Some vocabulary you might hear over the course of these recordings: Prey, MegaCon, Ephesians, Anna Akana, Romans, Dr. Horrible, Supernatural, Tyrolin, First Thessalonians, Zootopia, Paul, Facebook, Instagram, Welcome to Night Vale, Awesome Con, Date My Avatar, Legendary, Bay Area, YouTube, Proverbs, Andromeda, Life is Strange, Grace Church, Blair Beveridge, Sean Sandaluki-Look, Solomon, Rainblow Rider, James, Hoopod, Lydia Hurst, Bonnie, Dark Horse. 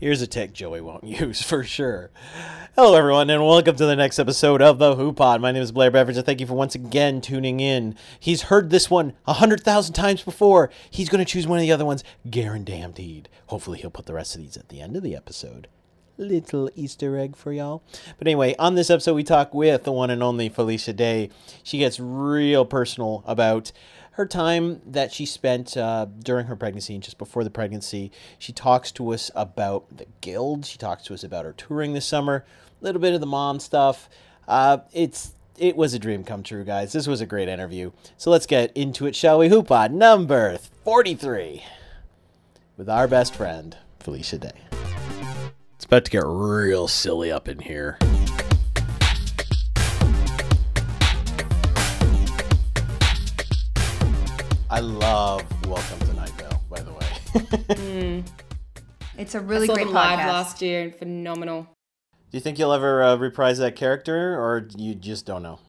Here's a tech Joey won't use, for sure. Hello, everyone, and welcome to the next episode of the Hoopod. My name is Blair Beveridge, and thank you for once again tuning in. He's heard this one 100,000 times before. He's going to choose one of the other ones, guaranteed. Hopefully, he'll put the rest of these at the end of the episode. Little Easter egg for y'all. But anyway, on this episode, we talk with the one and only Felicia Day. She gets real personal about her time that she spent during her pregnancy and just before the pregnancy. She talks to us about the Guild. She talks to us about her touring this summer. A little bit of the mom stuff. It was a dream come true, guys. This was a great interview. So let's get into it, shall we? Hoopod number 43 with our best friend, Felicia Day. It's about to get real silly up in here. I love Welcome to Night Vale, by the way. It's a really great podcast. I saw them live last year and phenomenal. Do you think you'll ever reprise that character, or you just don't know?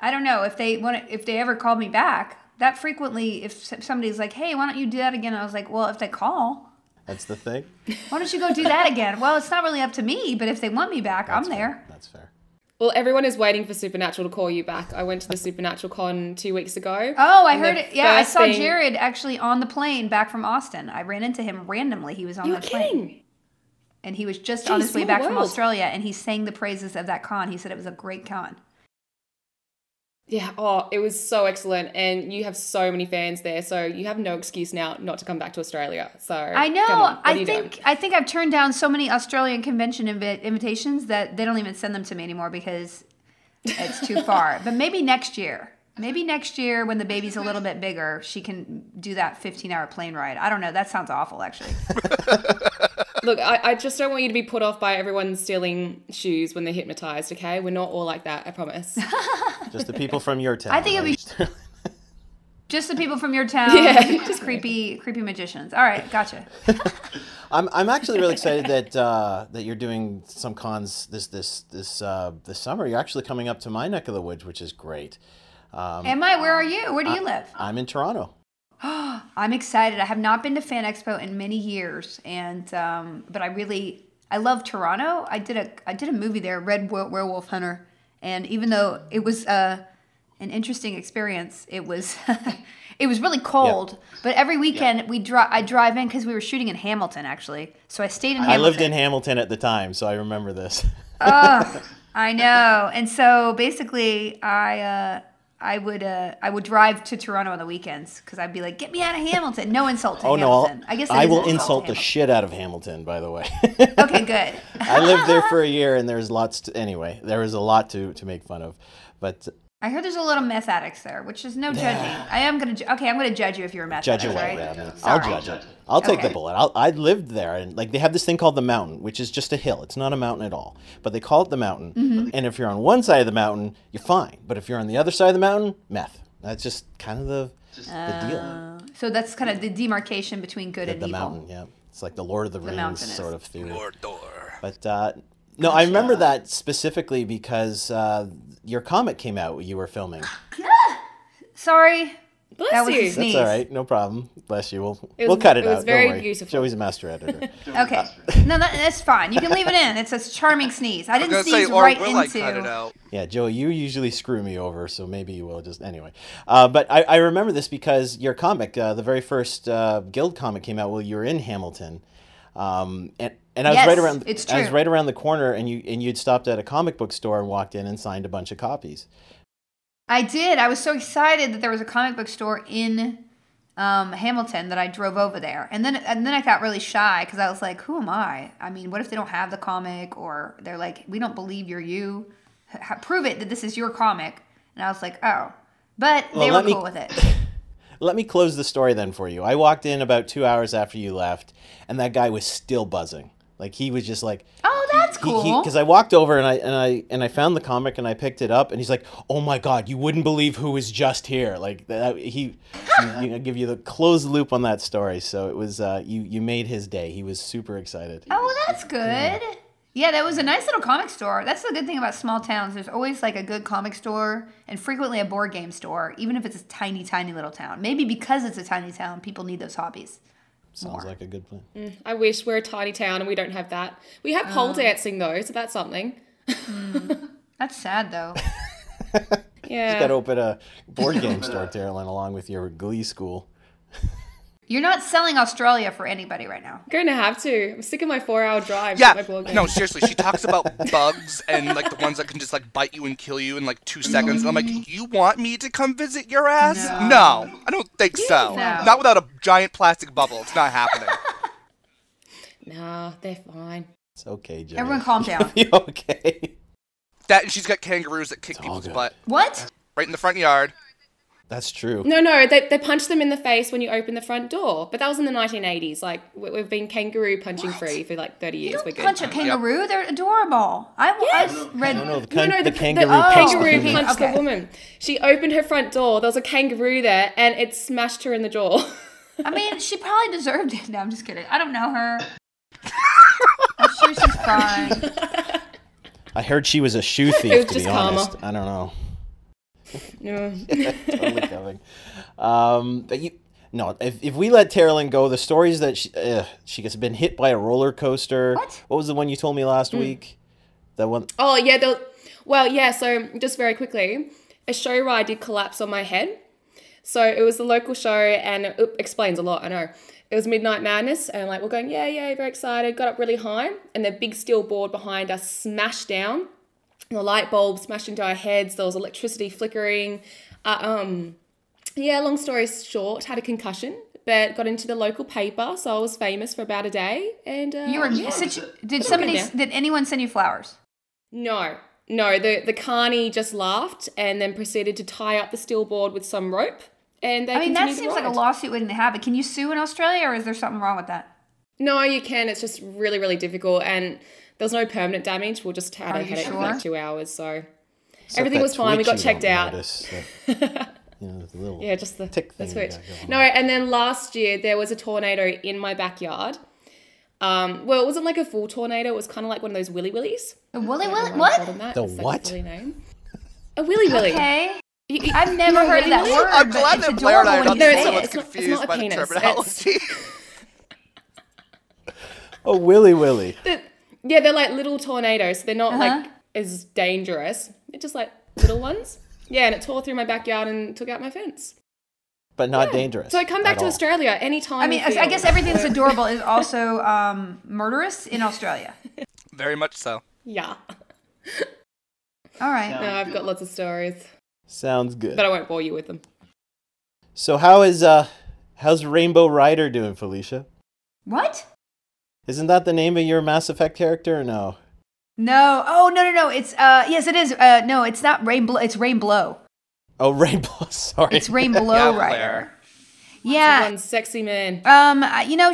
I don't know if they ever called me back. That frequently, if somebody's like, "Hey, why don't you do that again?" I was like, "Well, if they call." That's the thing. Why don't you go do that again? Well, it's not really up to me, but if they want me back, I'm there. That's fair. Well, everyone is waiting for Supernatural to call you back. I went to the Supernatural Con 2 weeks ago. Oh, I heard it. Yeah, I saw Jared actually on the plane back from Austin. I ran into him randomly. He was on the plane. And he was just on his way back from Australia, and he sang the praises of that con. He said it was a great con. Yeah, oh, it was so excellent. And you have so many fans there, so you have no excuse now not to come back to Australia. So I know. Come on, I think I've turned down so many Australian convention invitations that they don't even send them to me anymore because it's too far. But maybe next year. Maybe next year when the baby's a little bit bigger, she can do that 15-hour plane ride. I don't know. That sounds awful, actually. Look, I just don't want you to be put off by everyone stealing shoes when they're hypnotized, okay? We're not all like that, I promise. Just the people from your town. I think it'll be just the people from your town. Yeah. Just creepy magicians. All right, gotcha. I'm actually really excited that you're doing some cons this summer. You're actually coming up to my neck of the woods, which is great. Am I? Where are you? Where do you live? I'm in Toronto. I'm excited. I have not been to Fan Expo in many years, and but I love Toronto. I did a movie there, Red Werewolf Hunter, and even though it was an interesting experience, it was it was really cold. Yep. But every weekend I drive in because we were shooting in Hamilton actually, so I stayed in Hamilton. I lived in Hamilton at the time, so I remember this. I know, and so basically I would drive to Toronto on the weekends because I'd be like, get me out of Hamilton. No insult to Hamilton. No, I will insult the shit out of Hamilton, by the way. Okay, good. I lived there for a year and there was a lot to make fun of. But I heard there's a lot of meth addicts there, which is no judging. I'm going to judge you if you're a meth addict, right? Yeah, I'll judge it. I'll take the bullet. I lived there, and they have this thing called the mountain, which is just a hill. It's not a mountain at all, but they call it the mountain. Mm-hmm. And if you're on one side of the mountain, you're fine. But if you're on the other side of the mountain, meth. That's just kind of the deal. So that's kind of the demarcation between good and evil. The mountain, yeah. It's like the Lord of the Rings sort of theory. But no, I remember that specifically because your comic came out when you were filming. Sorry. Bless that was you. That's all right. No problem. Bless you. We'll cut it out. It was very beautiful. Joey's a master editor. Okay. No, that's fine. You can leave it in. It's a charming sneeze. I didn't sneeze right into. I cut it out. Yeah, Joey, you usually screw me over, so maybe you will just anyway. But I remember this because your comic, the very first Guild comic, came out while you were in Hamilton, and I was right around the corner, and you'd stopped at a comic book store and walked in and signed a bunch of copies. I did. I was so excited that there was a comic book store in Hamilton that I drove over there. And then I got really shy because I was like, who am I? I mean, what if they don't have the comic, or they're like, we don't believe you're you. Prove it that this is your comic. And I was like, oh. But they were cool with it. Let me close the story then for you. I walked in about 2 hours after you left, and that guy was still buzzing. Like, he was just like, oh, that's cool. Because I walked over and I found the comic and I picked it up, and he's like, oh my God, you wouldn't believe who was just here. Like that, give you the closed loop on that story. So it was you made his day. He was super excited. Oh, that's good. Yeah, that was a nice little comic store. That's the good thing about small towns. There's always like a good comic store and frequently a board game store, even if it's a tiny, tiny little town. Maybe because it's a tiny town, people need those hobbies. Sounds like a good plan. I wish. We're a tiny town and we don't have that. We have pole dancing though, so that's something. That's sad though. Yeah. You got to open a board game store, Tyrolin, along with your glee school. You're not selling Australia for anybody right now. I'm going to have to. I'm sick of my 4-hour drive. Yeah. My board game. No, seriously. She talks about bugs and like the ones that can just like bite you and kill you in like 2 seconds. And I'm like, you want me to come visit your ass? No, I don't think so. No. Not without a giant plastic bubble. It's not happening. No, they're fine. It's okay, Joey. Everyone calm down. You okay? That and she's got kangaroos that kick people's butt. What? Right in the front yard. That's true. No, they punch them in the face when you open the front door. But that was in the 1980s. Like, we've been kangaroo punching free for like 30 years. We're good. You don't punch a kangaroo. Yep. They're adorable. The kangaroo punched the woman. She opened her front door. There was a kangaroo there, and it smashed her in the jaw. I mean, she probably deserved it. No, I'm just kidding. I don't know her. I'm sure she's fine. I heard she was a shoe thief, to be honest. Karma. I don't know. No. Yeah, totally coming. But if we let Tyrolin go, the stories that she has been hit by a roller coaster. What was the one you told me last week? That one. Oh yeah. So just very quickly, a show ride did collapse on my head. So it was the local show, and it explains a lot. I know. It was Midnight Madness, and we're going, yeah, very excited. Got up really high, and the big steel board behind us smashed down. The light bulb smashed into our heads. There was electricity flickering. Long story short, had a concussion, but got into the local paper, so I was famous for about a day. And you were. Yeah. Did anyone send you flowers? No. The carny just laughed and then proceeded to tie up the steel board with some rope. And that seems like a lawsuit wouldn't happen. Can you sue in Australia, or is there something wrong with that? No, you can. It's just really, really difficult, and there's no permanent damage. We'll just had a headache for like 2 hours, so everything was fine. We got checked out. Just the tick thing. The switch. No, and then last year there was a tornado in my backyard. Well, it wasn't like a full tornado. It was kind of like one of those willy willies. A willy willy? What? The what? A willy willy. Okay. I've never heard of that word. I'm glad that Blair and I are not someone's confused by the terminology. A willy willy. Yeah, they're like little tornadoes. So they're not like as dangerous. They're just like little ones. Yeah, and it tore through my backyard and took out my fence. But not dangerous. So I come back to Australia anytime. I mean, I guess everything that's adorable is also murderous in Australia. Very much so. Yeah. All right. No, I've got lots of stories. Sounds good. But I won't bore you with them. So how is how's Rainbow Rider doing, Felicia? What? Isn't that the name of your Mass Effect character or no? No. Oh, no. It's, yes, it is. No, it's not Rainblow. It's Rainblow. Oh, Rainblow. Sorry. It's Rainblow Rider. Yeah. One sexy man.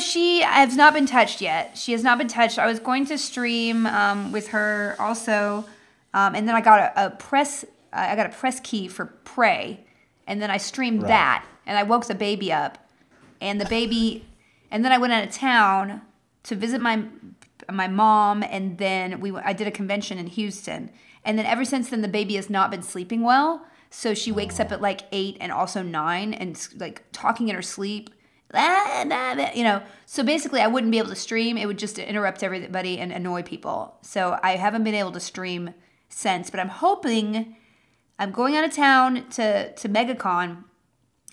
She has not been touched yet. She has not been touched. I was going to stream with her also. And then I got a press key for Prey. And then I streamed that. And I woke the baby up. And the baby, and then I went out of town to visit my mom, and then I did a convention in Houston. And then ever since then, the baby has not been sleeping well. So she wakes up at like 8 and also 9 and like talking in her sleep. So basically I wouldn't be able to stream. It would just interrupt everybody and annoy people. So I haven't been able to stream since, but I'm hoping I'm going out of town to MegaCon.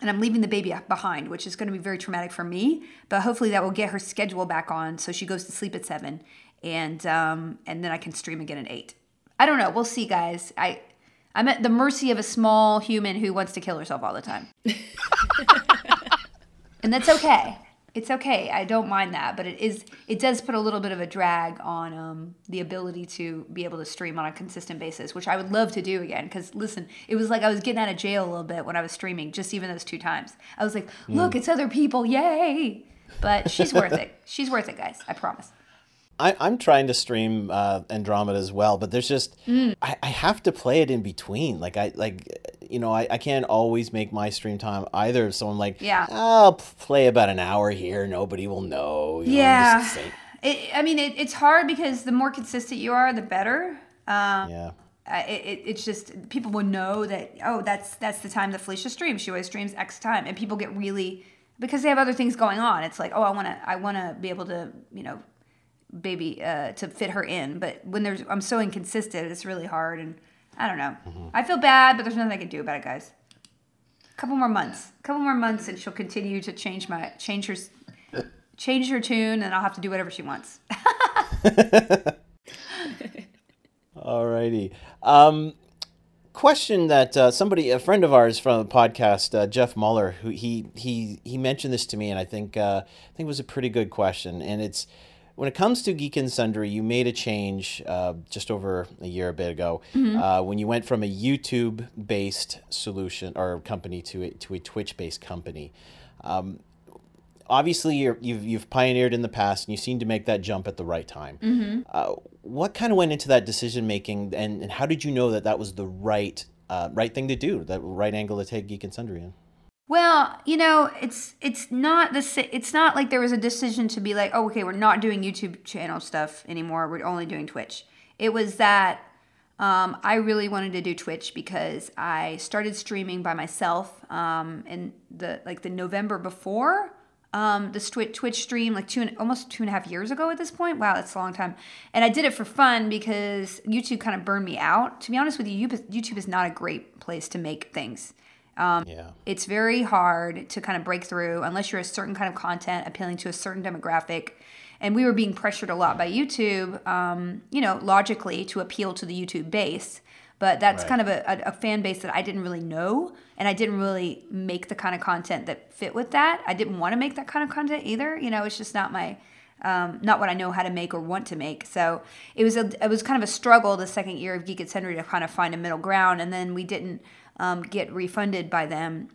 And I'm leaving the baby behind, which is going to be very traumatic for me. But hopefully that will get her schedule back on, so she goes to sleep at 7, and then I can stream again at 8. I don't know. We'll see, guys. I'm at the mercy of a small human who wants to kill herself all the time, and that's okay. It's okay. I don't mind that, but it does put a little bit of a drag on the ability to be able to stream on a consistent basis, which I would love to do again. Because listen, it was like I was getting out of jail a little bit when I was streaming. Just even those 2 times, I was like, "Look, it's other people, yay!" But she's worth it. She's worth it, guys. I promise. I'm trying to stream Andromeda as well, but there's just I have to play it in between. I can't always make my stream time either. So I'm like, I'll play about an hour here. Nobody will know. It's hard because the more consistent you are, the better. It's just people will know that. Oh, that's the time that Felicia streams. She always streams X time, and people get really. because they have other things going on. It's like, oh, I want to be able to, you know, baby, to fit her in. But when there's, I'm so inconsistent, it's really hard. And I don't know. Mm-hmm. I feel bad, but there's nothing I can do about it, guys. A couple more months, and she'll continue to change her tune, and I'll have to do whatever she wants. Alrighty. Question that somebody, a friend of ours from the podcast, Jeff Muller, who he mentioned this to me, and I think it was a pretty good question. And it's, when it comes to Geek and Sundry, you made a change just over a bit ago, mm-hmm. When you went from a YouTube-based solution or company to a Twitch-based company. Obviously, you've pioneered in the past, and you seem to make that jump at the right time. Mm-hmm. What kind of went into that decision-making, and how did you know that was the right thing to do, that right angle to take Geek and Sundry in? Well, you know, it's not like there was a decision to be like, oh, okay, we're not doing YouTube channel stuff anymore. We're only doing Twitch. It was that I really wanted to do Twitch because I started streaming by myself in the November before. The Twitch stream, like almost 2.5 years ago at this point. Wow, that's a long time. And I did it for fun because YouTube kind of burned me out. To be honest with you, YouTube is not a great place to make things. It's very hard to kind of break through unless you're a certain kind of content appealing to a certain demographic. And we were being pressured a lot by YouTube, you know, logically to appeal to the YouTube base. But that's right. Kind of a fan base that I didn't really know, and I didn't really make the kind of content that fit with that. I didn't want to make that kind of content either. You know, it's just not my, not what I know how to make or want to make. So it was kind of a struggle the second year of Geek and Sundry to kind of find a middle ground, and then we didn't get refunded by them,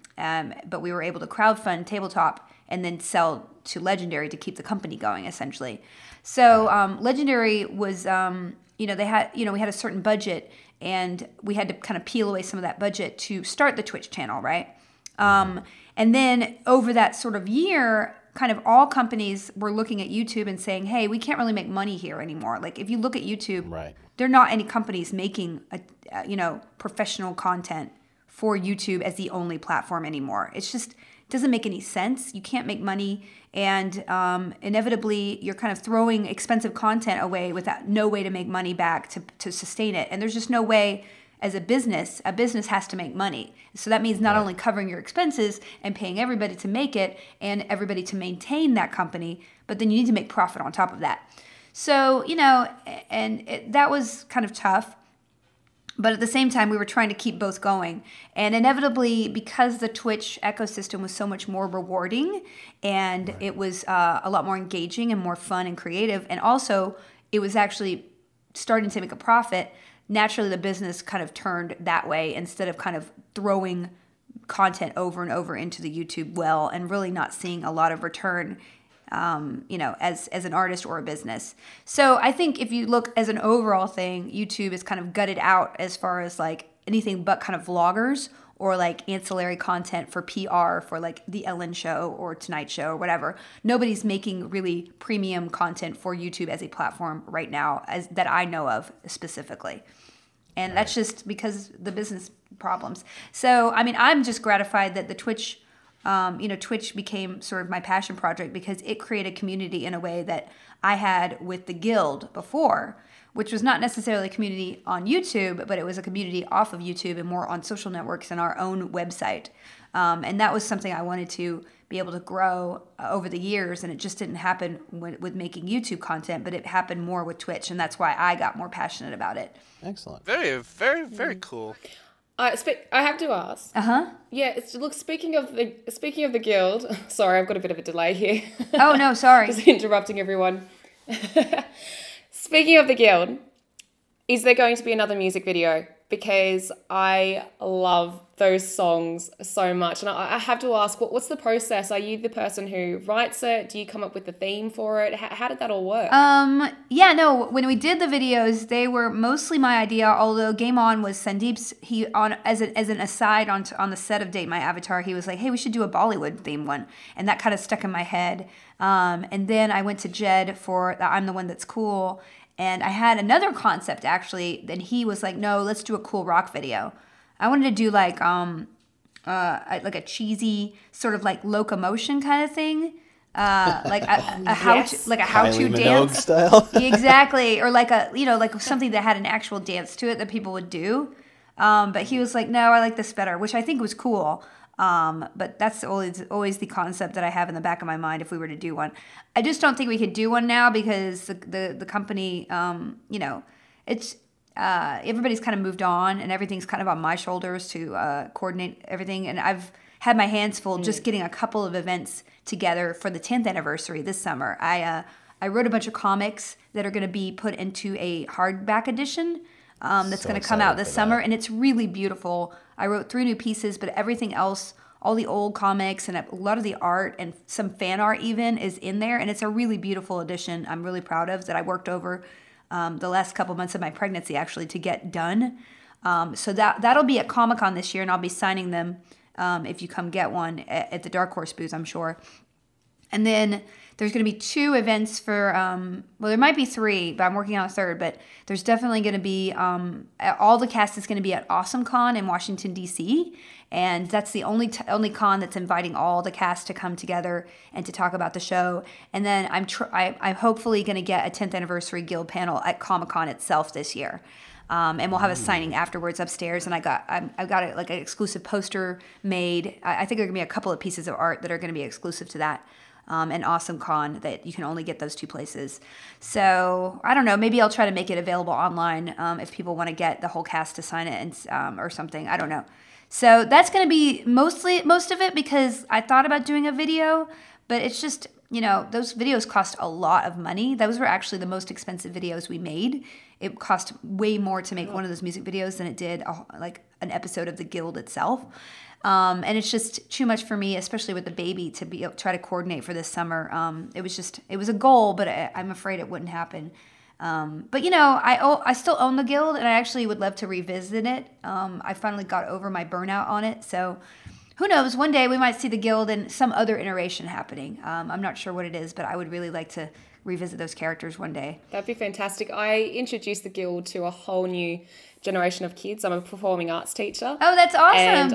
but we were able to crowdfund Tabletop and then sell to Legendary to keep the company going, essentially. So Legendary was, you know, we had a certain budget. And we had to kind of peel away some of that budget to start the Twitch channel, right? And then over that sort of year, kind of all companies were looking at YouTube and saying, hey, we can't really make money here anymore. Like if you look at YouTube, right. There are not any companies making, you know, professional content for YouTube as the only platform anymore. It's just doesn't make any sense. You can't make money. And inevitably, you're kind of throwing expensive content away without no way to make money back to sustain it. And there's just no way as a business has to make money. So that means not only covering your expenses and paying everybody to make it and everybody to maintain that company, but then you need to make profit on top of that. So, you know, and that was kind of tough. But at the same time, we were trying to keep both going. And inevitably, because the Twitch ecosystem was so much more rewarding, and right. It was a lot more engaging and more fun and creative, and also it was actually starting to make a profit, naturally the business kind of turned that way instead of kind of throwing content over and over into the YouTube well and really not seeing a lot of return, you know, as an artist or a business. So I think if you look as an overall thing, YouTube is kind of gutted out as far as like anything but kind of vloggers or like ancillary content for PR for like the Ellen Show or Tonight Show or whatever. Nobody's making really premium content for YouTube as a platform right now as that I know of specifically. And right. That's just because the business problems. So, I mean, I'm just gratified that the Twitch you know, Twitch became sort of my passion project because it created community in a way that I had with the Guild before, which was not necessarily a community on YouTube, but it was a community off of YouTube and more on social networks and our own website. And that was something I wanted to be able to grow over the years, and it just didn't happen with making YouTube content, but it happened more with Twitch, and that's why I got more passionate about it. Excellent. Very, very, very cool. I have to ask. Uh-huh. Yeah, look, speaking of the Guild, sorry, I've got a bit of a delay here. Oh, no, sorry. Just interrupting everyone. Speaking of the Guild, is there going to be another music video? Because I love those songs so much. And I have to ask, what's the process? Are you the person who writes it? Do you come up with the theme for it? How did that all work? When we did the videos, they were mostly my idea, although Game On was Sandeep's. He, as an aside on the set of Date My Avatar, he was like, hey, we should do a Bollywood theme one. And that kind of stuck in my head. And then I went to Jed for I'm the One That's Cool. And I had another concept, actually, then he was like, no, let's do a cool rock video. I wanted to do like like a cheesy sort of like locomotion kind of thing. Like a how-to dance style. Exactly. Or like a, you know, like something that had an actual dance to it that people would do. But he was like, no, I like this better, which I think was cool. But that's always the concept that I have in the back of my mind if we were to do one. I just don't think we could do one now because the company, you know, it's, everybody's kind of moved on and everything's kind of on my shoulders to coordinate everything. And I've had my hands full just getting a couple of events together for the 10th anniversary this summer. I wrote a bunch of comics that are going to be put into a hardback edition that's going to come out this summer, and it's really beautiful. I wrote 3 new pieces, but everything else, all the old comics and a lot of the art and some fan art even is in there, and it's a really beautiful edition I'm really proud of that I worked over the last couple months of my pregnancy actually to get done. So that'll be at Comic-Con this year, and I'll be signing them if you come get one at the Dark Horse booth, I'm sure. And then there's going to be 2 events for, well, there might be 3, but I'm working on a 3rd. But there's definitely going to be, all the cast is going to be at Awesome Con in Washington, D.C. And that's the only con that's inviting all the cast to come together and to talk about the show. And then I'm hopefully going to get a 10th anniversary Guild panel at Comic-Con itself this year. And we'll have a signing afterwards upstairs. And I've got like an exclusive poster made. I think there are going to be a couple of pieces of art that are going to be exclusive to that. And Awesome Con that you can only get those 2 places. So I don't know. Maybe I'll try to make it available online if people want to get the whole cast to sign it and, or something. I don't know. So that's going to be most of it because I thought about doing a video, but it's just, you know, those videos cost a lot of money. Those were actually the most expensive videos we made. It cost way more to make one of those music videos than it did like an episode of The Guild itself. And it's just too much for me, especially with the baby, to try to coordinate for this summer. It was a goal, but I'm afraid it wouldn't happen. But you know, I still own the Guild, and I actually would love to revisit it. I finally got over my burnout on it, so who knows? One day we might see the Guild in some other iteration happening. I'm not sure what it is, but I would really like to revisit those characters one day. That'd be fantastic. I introduced the Guild to a whole new generation of kids. I'm a performing arts teacher. Oh, that's awesome. And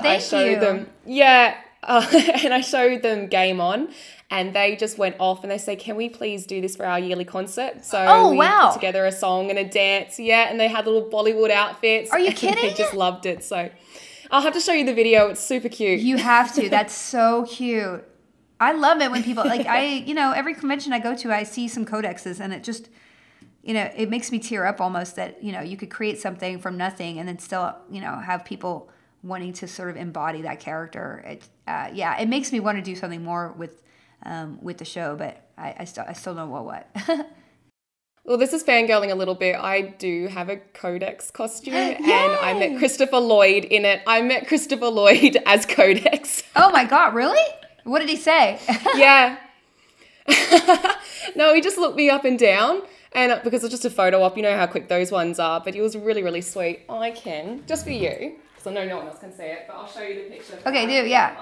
I showed them Game On, and they just went off and they say, can we please do this for our yearly concert? So we put together a song and a dance. Yeah. And they had little Bollywood outfits. Are you kidding? They just loved it. So I'll have to show you the video. It's super cute. You have to. That's so cute. I love it when people like, every convention I go to, I see some codexes, and it just, you know, it makes me tear up almost that, you know, you could create something from nothing and then still, you know, have people wanting to sort of embody that character. It makes me want to do something more with the show, but I still don't know what. Well, this is fangirling a little bit. I do have a Codex costume. Yay! And I met Christopher Lloyd in it. I met Christopher Lloyd as Codex. Oh my God, really? What did he say? Yeah. No, he just looked me up and down. And because it's just a photo op, you know how quick those ones are. But it was really, really sweet. I can, just for you, because I know no one else can see it, but I'll show you the picture. Okay, do, yeah.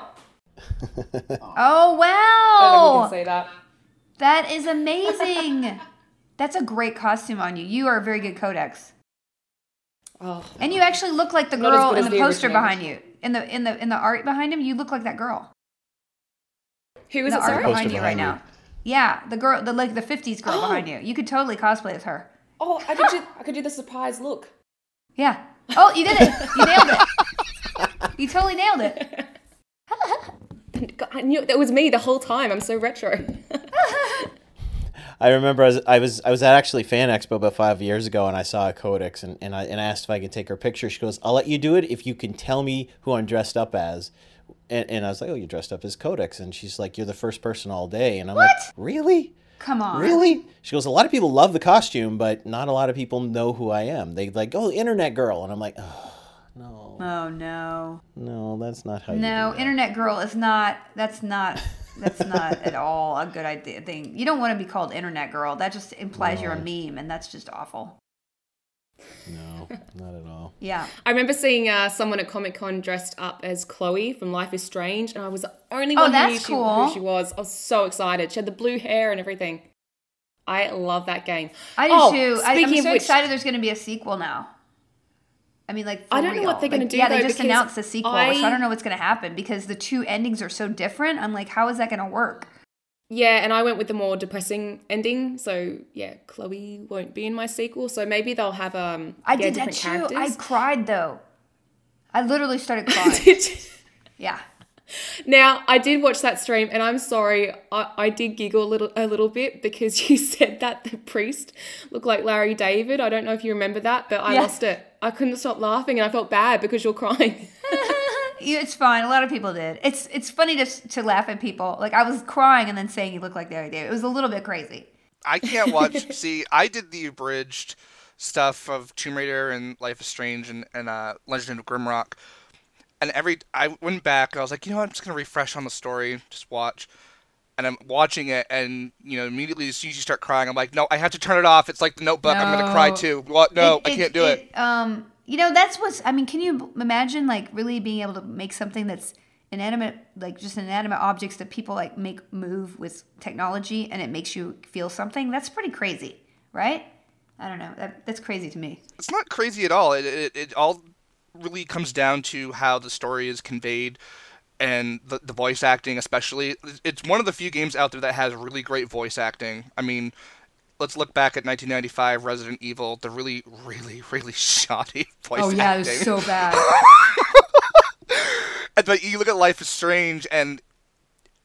Oh, wow. I don't know if you can see that. That is amazing. That's a great costume on you. You are a very good Codex. Oh, and you actually look like the girl in the poster behind you. In the art behind him, you look like that girl. Who is it, sorry? The art behind you right now. Yeah, the girl, the 50s girl behind you. You could totally cosplay as her. Oh, I could do the surprise look. Yeah. Oh, you did it. You nailed it. You totally nailed it. I knew that was me the whole time. I'm so retro. I remember I was at actually Fan Expo about 5 years ago, and I saw a Codex, and I asked if I could take her picture. She goes, "I'll let you do it if you can tell me who I'm dressed up as." And I was like, "Oh, you dressed up as Codex," and she's like, "You're the first person all day." And I'm like, "Really? Come on, really?" She goes, "A lot of people love the costume, but not a lot of people know who I am. They like, oh, internet girl," and I'm like, "Oh, no. Oh no. No, that's not how. No, you do internet girl is not. That's not at all a good idea thing. You don't want to be called internet girl. That just implies you're a meme, and that's just awful." No, not at all. Yeah. I remember seeing someone at Comic-Con dressed up as Chloe from Life is Strange, and I was the only one who knew who she was. I was so excited. She had the blue hair and everything. I love that game. I do too. I'm so excited there's going to be a sequel now. I mean, like, I don't know what they're going to do. Yeah, they just announced a sequel, so I don't know what's going to happen because the two endings are so different. I'm like, how is that going to work? Yeah, and I went with the more depressing ending. So, yeah, Chloe won't be in my sequel. So maybe they'll have different characters. I cried, though. I literally started crying. Did you? Yeah. Now, I did watch that stream, and I'm sorry, I did giggle a little bit because you said that the priest looked like Larry David. I don't know if you remember that, but I lost it. I couldn't stop laughing, and I felt bad because you're crying. It's fine. A lot of people did. It's funny to laugh at people. Like, I was crying and then saying you look like Larry David. It was a little bit crazy. I can't watch. See, I did the abridged stuff of Tomb Raider and Life is Strange and Legend of Grimrock. And I went back and I was like, you know what, I'm just going to refresh on the story, just watch. And I'm watching it and, you know, immediately as soon as you start crying, I'm like, no, I have to turn it off. It's like The Notebook. No. I'm going to cry too. What? No, I can't do it. You know, that's what's, I mean, can you imagine like really being able to make something that's inanimate, like just inanimate objects that people like make move with technology and it makes you feel something? That's pretty crazy, right? I don't know. That's crazy to me. It's not crazy at all. It all really comes down to how the story is conveyed and the voice acting especially. It's one of the few games out there that has really great voice acting. I mean, let's look back at 1995 Resident Evil, the really, really, really shoddy voice acting. Oh, yeah, acting. It was so bad. But you look at Life is Strange and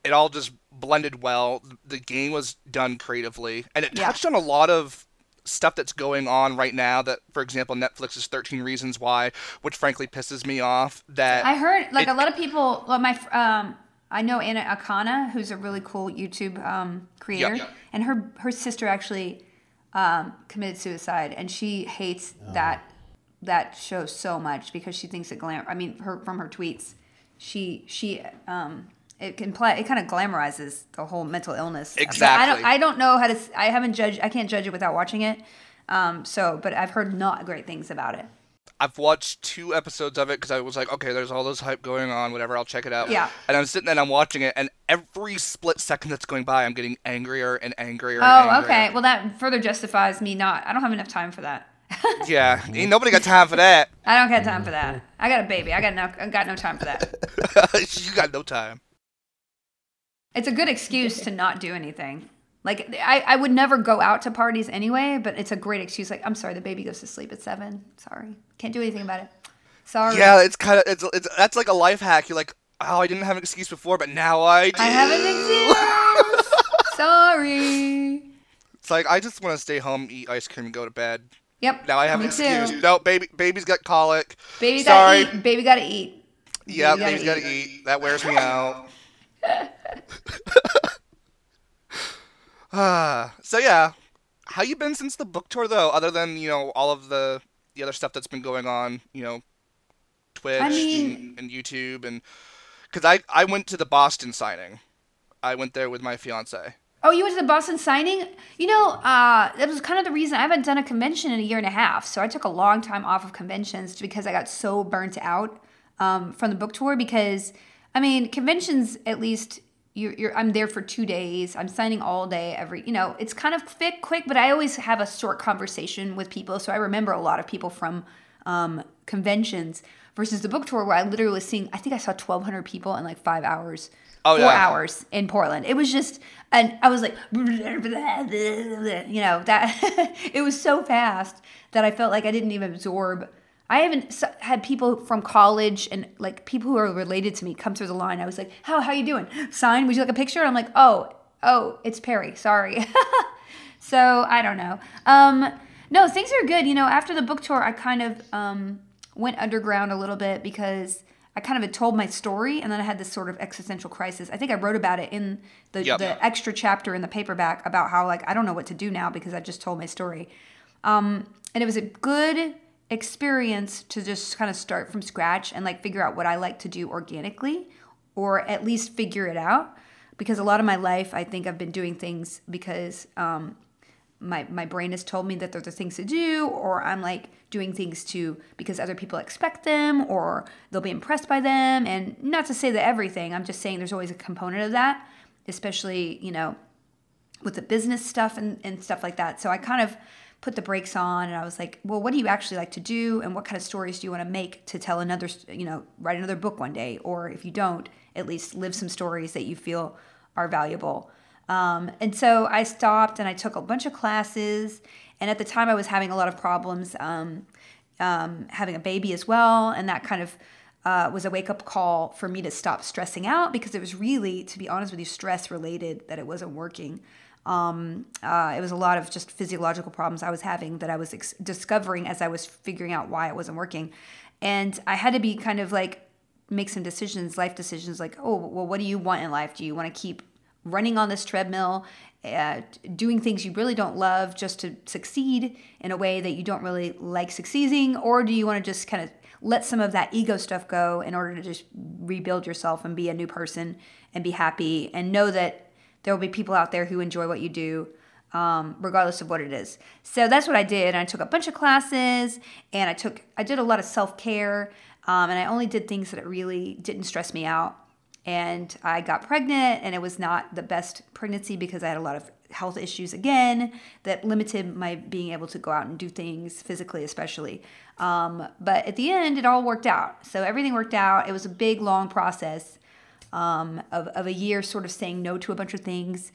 it all just blended well. The game was done creatively and it touched on a lot of stuff that's going on right now that, for example, Netflix's 13 Reasons Why, which frankly pisses me off that... I heard, like, a lot of people... Well, my I know Anna Akana, who's a really cool YouTube creator, and her sister actually committed suicide, and she hates that show so much because she thinks it from her tweets, she it kind of glamorizes the whole mental illness. Exactly. I don't know how to. I can't judge it without watching it. But I've heard not great things about it. I've watched 2 episodes of it because I was like, okay, there's all this hype going on, whatever, I'll check it out. Yeah. And I'm sitting there and I'm watching it, and every split second that's going by, I'm getting angrier and angrier. Oh, okay. Well, that further justifies me not. I don't have enough time for that. Yeah, ain't nobody got time for that. I don't got time for that. I got a baby. I got no time for that. You got no time. It's a good excuse to not do anything. Like, I would never go out to parties anyway, but it's a great excuse. Like, I'm sorry, the baby goes to sleep at 7. Sorry. Can't do anything about it. Sorry. Yeah, it's kind of, it's that's like a life hack. You're like, oh, I didn't have an excuse before, but now I do. I have an excuse. Sorry. It's like, I just want to stay home, eat ice cream, and go to bed. Yep. Now I have an excuse. Too. No, baby's got colic. Baby got to eat. Yeah, baby's got to eat. That wears me out. So yeah, how you been since the book tour though? Other than, you know, all of the other stuff that's been going on, you know, Twitch and YouTube, and because I went to the Boston signing. I went there with my fiance. Oh, you went to the Boston signing? You know, that was kind of the reason I haven't done a convention in 1.5 years. So I took a long time off of conventions because I got so burnt out from the book tour because. I mean, conventions, at least, I'm there for 2 days. I'm signing all day every, you know, it's kind of quick, but I always have a short conversation with people. So I remember a lot of people from conventions versus the book tour where I literally was seeing, I think I saw 1,200 people in like 5 hours, 4 hours in Portland. It was just, and I was like, you know, that it was so fast that I felt like I didn't even absorb. I haven't had people from college and like people who are related to me come through the line. I was like, how you doing? Sign, would you like a picture? And I'm like, oh, it's Perry. Sorry. So I don't know. No, things are good. You know, after the book tour, I kind of went underground a little bit because I kind of had told my story and then I had this sort of existential crisis. I think I wrote about it in the extra chapter in the paperback about how like, I don't know what to do now because I just told my story. And it was a good experience to just kind of start from scratch and like figure out what I like to do organically, or at least figure it out, because a lot of my life I think I've been doing things because my brain has told me that they're the things to do, or I'm like doing things because other people expect them or they'll be impressed by them. And not to say that everything, I'm just saying there's always a component of that, especially, you know, with the business stuff and stuff like that. So I kind of put the brakes on and I was like, well, what do you actually like to do? And what kind of stories do you want to make to tell another, you know, write another book one day? Or if you don't, at least live some stories that you feel are valuable. And so I stopped and I took a bunch of classes. And at the time I was having a lot of problems having a baby as well. And that kind of was a wake-up call for me to stop stressing out, because it was really, to be honest with you, stress-related that it wasn't working. It was a lot of just physiological problems I was having that I was discovering as I was figuring out why it wasn't working. And I had to be kind of like make some decisions, life decisions, like, oh, well, what do you want in life? Do you want to keep running on this treadmill, doing things you really don't love just to succeed in a way that you don't really like succeeding? Or do you want to just kind of let some of that ego stuff go in order to just rebuild yourself and be a new person and be happy and know that there will be people out there who enjoy what you do, regardless of what it is? So that's what I did. I took a bunch of classes and I did a lot of self-care, and I only did things that really didn't stress me out. And I got pregnant, and it was not the best pregnancy because I had a lot of health issues again that limited my being able to go out and do things physically, especially. But at the end, it all worked out. So everything worked out. It was a big, long process. Of a year sort of saying no to a bunch of things.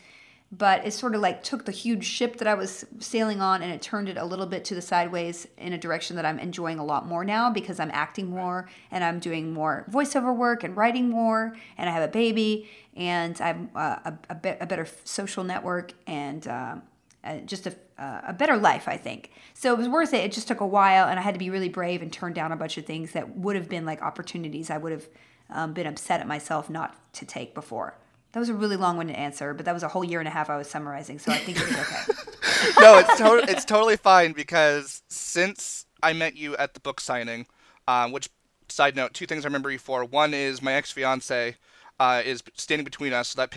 But it sort of like took the huge ship that I was sailing on and it turned it a little bit to the sideways in a direction that I'm enjoying a lot more now, because I'm acting more and I'm doing more voiceover work and writing more, and I have a baby and I'm a better social network and just a better life, I think. So it was worth it. It just took a while, and I had to be really brave and turn down a bunch of things that would have been like opportunities I would have been upset at myself not to take before. That was a really long-winded answer, but that was a whole year and a half I was summarizing, so I think it's okay. No, it's totally fine, because since I met you at the book signing, which, side note, two things I remember you for. One is my ex-fiance is standing between us, so that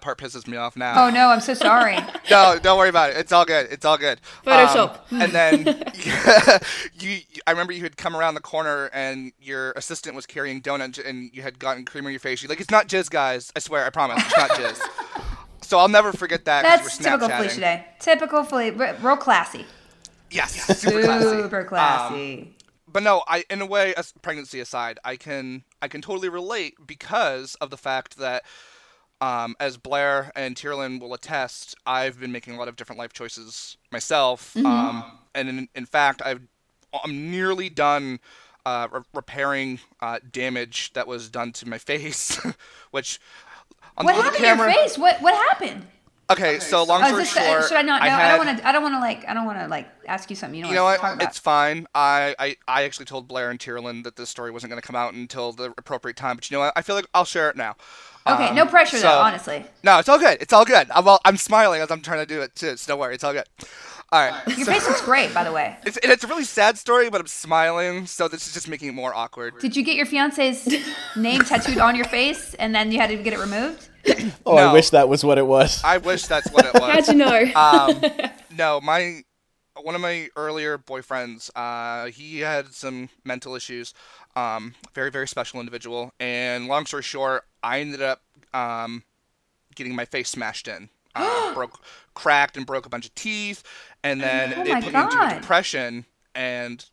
part pisses me off now. Oh, no, I'm so sorry. No, don't worry about it. It's all good. Photoshop. And then I remember you had come around the corner and your assistant was carrying donuts and you had gotten cream on your face. You're like, it's not jizz, guys. I swear, I promise. It's not jizz. So I'll never forget that. That's typical Felicia Day. Typical Felicia. Real classy. Yes. Super classy. But no, in a way, pregnancy aside, I can totally relate because of the fact that, as Blair and Tyrolin will attest, I've been making a lot of different life choices myself. Mm-hmm. And in fact, I'm nearly done repairing damage that was done to my face, which on what the happened camera, to your face? What happened? Okay, so long story short, should I not? I don't want to ask you something. You know what? Talk about. It's fine. I actually told Blair and Tyrolin that this story wasn't going to come out until the appropriate time. But you know what? I feel like I'll share it now. Okay, no pressure though. Honestly. No, it's all good. It's all good. I'm smiling as I'm trying to do it too. So don't worry. It's all good. All right. Your face looks great, by the way. It's a really sad story, but I'm smiling, so this is just making it more awkward. Did you get your fiance's name tattooed on your face, and then you had to get it removed? Oh, no. I wish that was what it was. I wish that's what it was. How'd you know? No, one of my earlier boyfriends, he had some mental issues. Very, very special individual. And long story short, I ended up getting my face smashed in. Cracked and broke a bunch of teeth. And then it put me into depression. And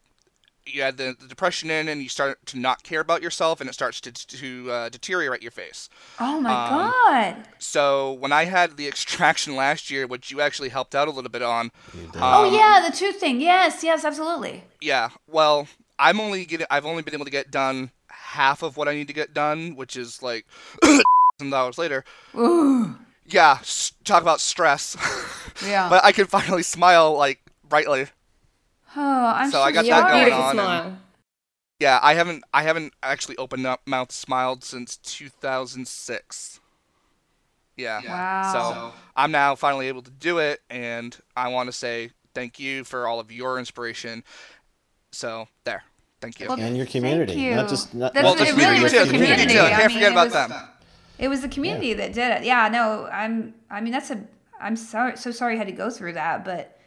you had the depression in, and you start to not care about yourself, and it starts to deteriorate your face. Oh, my God. So when I had the extraction last year, which you actually helped out a little bit on. The tooth thing. Yes, absolutely. Yeah, well, I've only been able to get done half of what I need to get done, which is like $1,000 later. Ooh. Yeah, talk about stress. Yeah. But I could finally smile, like, brightly. Oh, I'm so I got that going on. Yeah, I haven't actually opened up mouth smiled since 2006. Yeah. Wow. So I'm now finally able to do it, and I want to say thank you for all of your inspiration. So there, thank you. Well, and your community, thank you. Not just the community too. I can't forget about them. It was the community that did it. Yeah. No, I'm so sorry you had to go through that, but.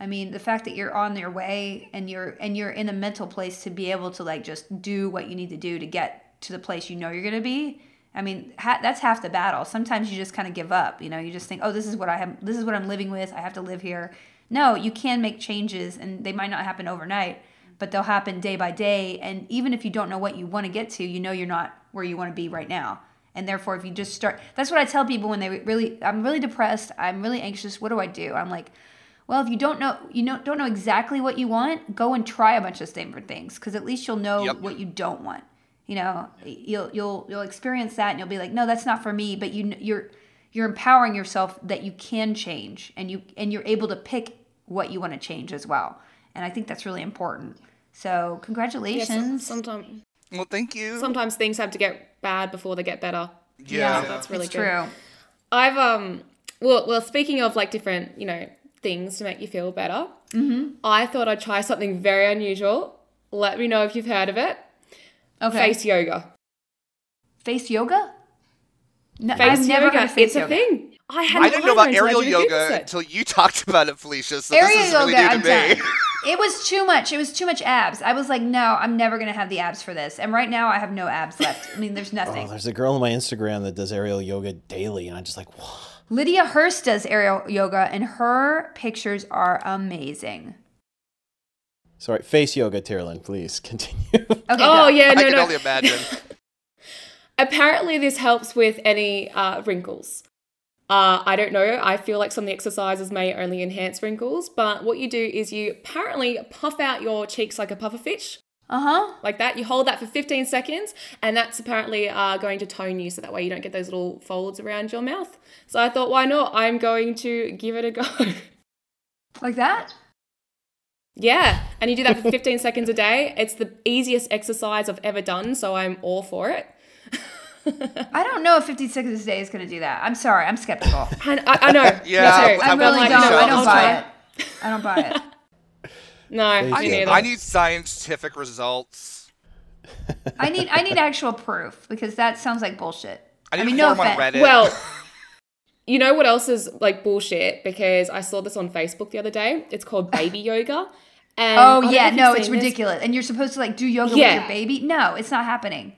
I mean, the fact that you're on your way and you're in a mental place to be able to like just do what you need to do to get to the place you know you're gonna be I mean, that's half the battle. Sometimes you just kind of give up. You know, you just think, oh, this is what I have. This is what I'm living with. I have to live here. No, you can make changes, and they might not happen overnight, but they'll happen day by day. And even if you don't know what you want to get to, you know you're not where you want to be right now. And therefore, if you just start, that's what I tell people when they really, I'm really depressed, I'm really anxious, what do? I'm like, well, if you don't know exactly what you want, go and try a bunch of different things, because at least you'll know what you don't want. You know, you'll experience that, and you'll be like, no, that's not for me. But you're empowering yourself that you can change, and you're able to pick what you want to change as well. And I think that's really important. So congratulations. Yes, sometimes. Well, thank you. Sometimes things have to get bad before they get better. Yeah, that's really good. True. I've well, speaking of like different, you know, things to make you feel better. Mm-hmm. I thought I'd try something very unusual. Let me know if you've heard of it. Okay. Face yoga. Face yoga? No, face I've never yoga. Heard of face it's yoga. A thing. I didn't know about aerial yoga until you talked about it, Felicia. So aerial this is really yoga, new to I'm me. It was too much. It was too much abs. I was like, no, I'm never going to have the abs for this. And right now I have no abs left. I mean, there's nothing. Oh, there's a girl on my Instagram that does aerial yoga daily. And I'm just like, whoa. Lydia Hurst does aerial yoga, and her pictures are amazing. Sorry, face yoga, Tyrolin, please continue. Okay, yeah, no. I can only imagine. Apparently this helps with any wrinkles. I don't know. I feel like some of the exercises may only enhance wrinkles, but what you do is you apparently puff out your cheeks like a pufferfish. Uh-huh. Like that. You hold that for 15 seconds, and that's apparently going to tone you, so that way you don't get those little folds around your mouth. So I thought, why not? I'm going to give it a go. Like that? Yeah. And you do that for 15 seconds a day. It's the easiest exercise I've ever done, so I'm all for it. I don't know if 15 seconds a day is going to do that. I'm sorry. I'm skeptical. I know. Yeah. I really don't. I don't buy it. No, I need scientific results. I need actual proof, because that sounds like bullshit. I mean, no offense. On Reddit. Well, you know what else is like bullshit? Because I saw this on Facebook the other day. It's called baby yoga. And it's ridiculous. And you're supposed to like do yoga with your baby? No, it's not happening.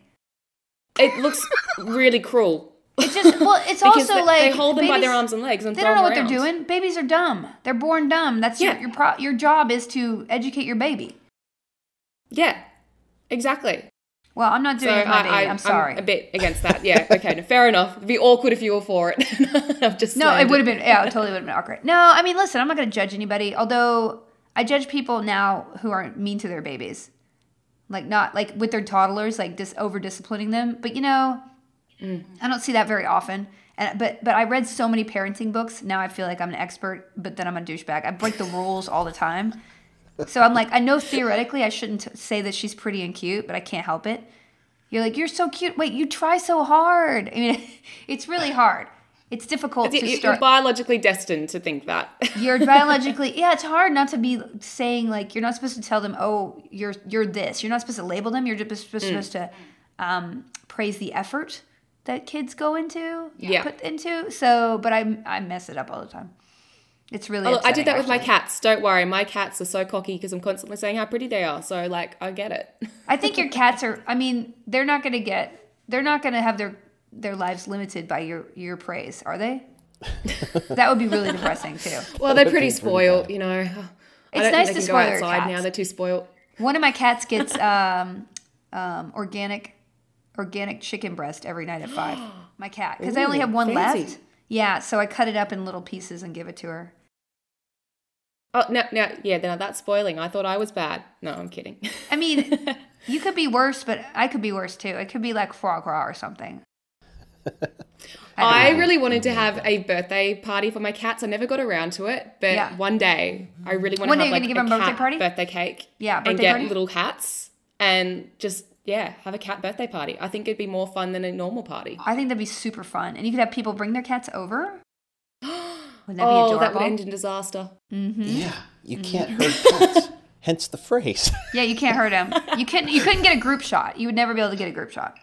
It looks really cruel. It's just, well, it's also like they hold them by their arms and legs and they don't know what they're doing. Babies are dumb. They're born dumb. That's your job is to educate your baby. Yeah, exactly. Well, I'm not doing it with my baby. I'm sorry. I'm a bit against that. Yeah. Okay. No, fair enough. It'd be awkward if you were for it. It would have been. Yeah, it totally would have been awkward. No, I mean, listen, I'm not going to judge anybody. Although I judge people now who are mean to their babies, like not like with their toddlers, like over disciplining them. But you know. Mm. I don't see that very often, but I read so many parenting books. Now I feel like I'm an expert, but then I'm a douchebag. I break the rules all the time. So I'm like, I know theoretically I shouldn't say that she's pretty and cute, but I can't help it. You're like, you're so cute. Wait, you try so hard. I mean, it's really hard. It's difficult to start. You're biologically destined to think that. You're biologically, it's hard not to be saying like, you're not supposed to tell them, oh, you're this. You're not supposed to label them. You're just supposed to praise the effort that kids go into, put into. So, but I mess it up all the time. It's really upsetting, I did that with my cats. Don't worry. My cats are so cocky because I'm constantly saying how pretty they are. So like, I get it. I think your cats are, I mean, they're not going to have their lives limited by your praise. Are they? That would be really depressing too. Well, they're pretty spoiled, you know. It's nice to spoil their cats. Now they're too spoiled. One of my cats gets organic chicken breast every night at 5. My cat. Because I only have one left. Yeah, so I cut it up in little pieces and give it to her. Oh, no, that's spoiling. I thought I was bad. No, I'm kidding. I mean, you could be worse, but I could be worse too. It could be like foie gras or something. I really wanted to have a birthday party for my cats. I never got around to it, but one day I really want to have like a cat birthday cake. Yeah, birthday and get party? Little cats and just... Yeah, have a cat birthday party. I think it'd be more fun than a normal party. I think that'd be super fun. And you could have people bring their cats over. Wouldn't that be adorable? That would end in disaster. Mm-hmm. Yeah, you can't hurt cats. Hence the phrase. Yeah, you can't hurt them. You couldn't get a group shot. You would never be able to get a group shot.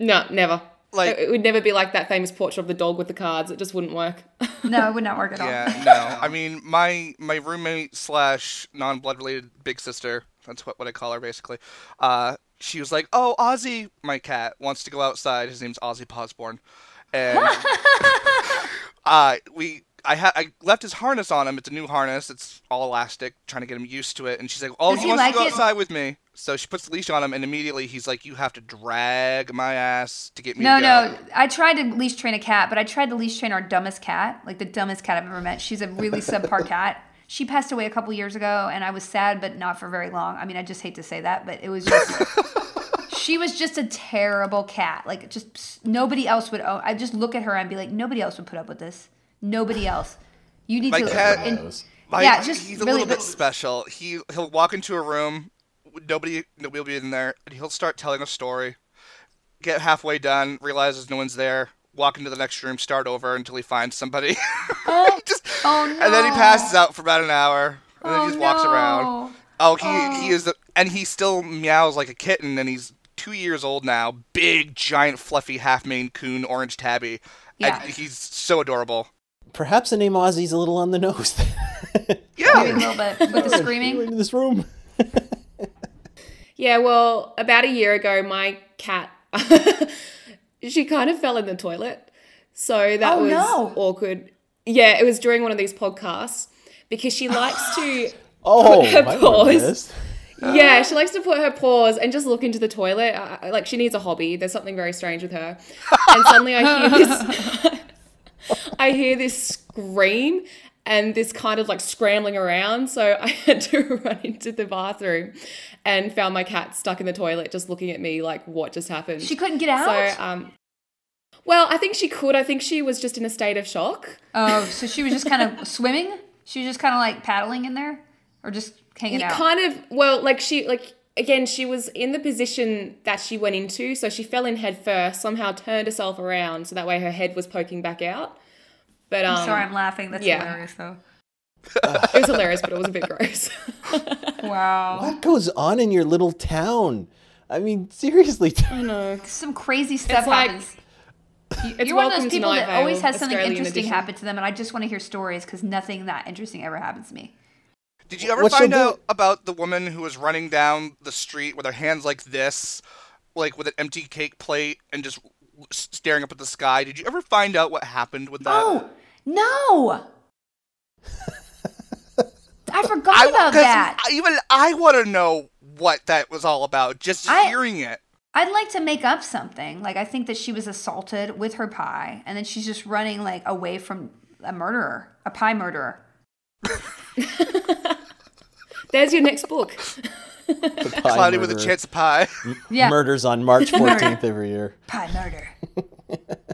No, never. Like, it would never be like that famous portrait of the dog with the cards. It just wouldn't work. No, it would not work at all. Yeah, no. I mean, my roommate / non-blood related big sister, that's what I call her basically, she was like, oh, Ozzy, my cat, wants to go outside. His name's Ozzy Posborn. And I left his harness on him. It's a new harness. It's all elastic, trying to get him used to it. And she's like, oh, he wants to go outside with me. So she puts the leash on him, and immediately he's like, you have to drag my ass to get me to go. No, I tried to leash train a cat, but I tried to leash train our dumbest cat, like the dumbest cat I've ever met. She's a really subpar cat. She passed away a couple years ago, and I was sad, but not for very long. I mean, I just hate to say that, but it was just... She was just a terrible cat. Like, just nobody else would... I'd just look at her and be like, nobody else would put up with this. Nobody else. You need my to... Cat, and, yeah, just he's really, a little bit special. He'll walk into a room... Nobody will be in there, and he'll start telling a story, get halfway done, realizes no one's there, walk into the next room, start over until he finds somebody. Oh, no. And then he passes out for about an hour, and then he just walks around. And he still meows like a kitten, and he's 2 years old now, big, giant, fluffy, half-maned coon, orange tabby, and he's so adorable. Perhaps the name Ozzy's a little on the nose. Yeah. Maybe a little bit, with the screaming. Into this room. Yeah, well, about a year ago, my cat, she kind of fell in the toilet. So that was awkward. Yeah, it was during one of these podcasts because she likes to put her paws. Yeah, she likes to put her paws and just look into the toilet. Like she needs a hobby. There's something very strange with her. And suddenly I hear this scream and this kind of like scrambling around. So I had to run into the bathroom and found my cat stuck in the toilet just looking at me like, what just happened? She couldn't get out? So, well, I think she could. I think she was just in a state of shock. Oh, so she was just kind of swimming? She was just kind of like paddling in there or just hanging out? Kind of, well, like she, like, again, she was in the position that she went into. So she fell in head first, somehow turned herself around. So that way her head was poking back out. But, I'm sorry, I'm laughing. That's hilarious, though. It was hilarious, but it was a bit gross. Wow. What goes on in your little town? I mean, seriously. I know. Some crazy stuff happens. You're one of those people that always has something interesting happen to them, and I just want to hear stories because nothing that interesting ever happens to me. Did you ever find out about the woman who was running down the street with her hands like this, like with an empty cake plate and just staring up at the sky? Did you ever find out what happened with that? Oh, no. I forgot about that. Even I want to know what that was all about, just hearing it. I'd like to make up something. Like, I think that she was assaulted with her pie, and then she's just running, like, away from a pie murderer. There's your next book. Cloudy with a Chance of Pie. Murders on March 14th every year. Pie murder.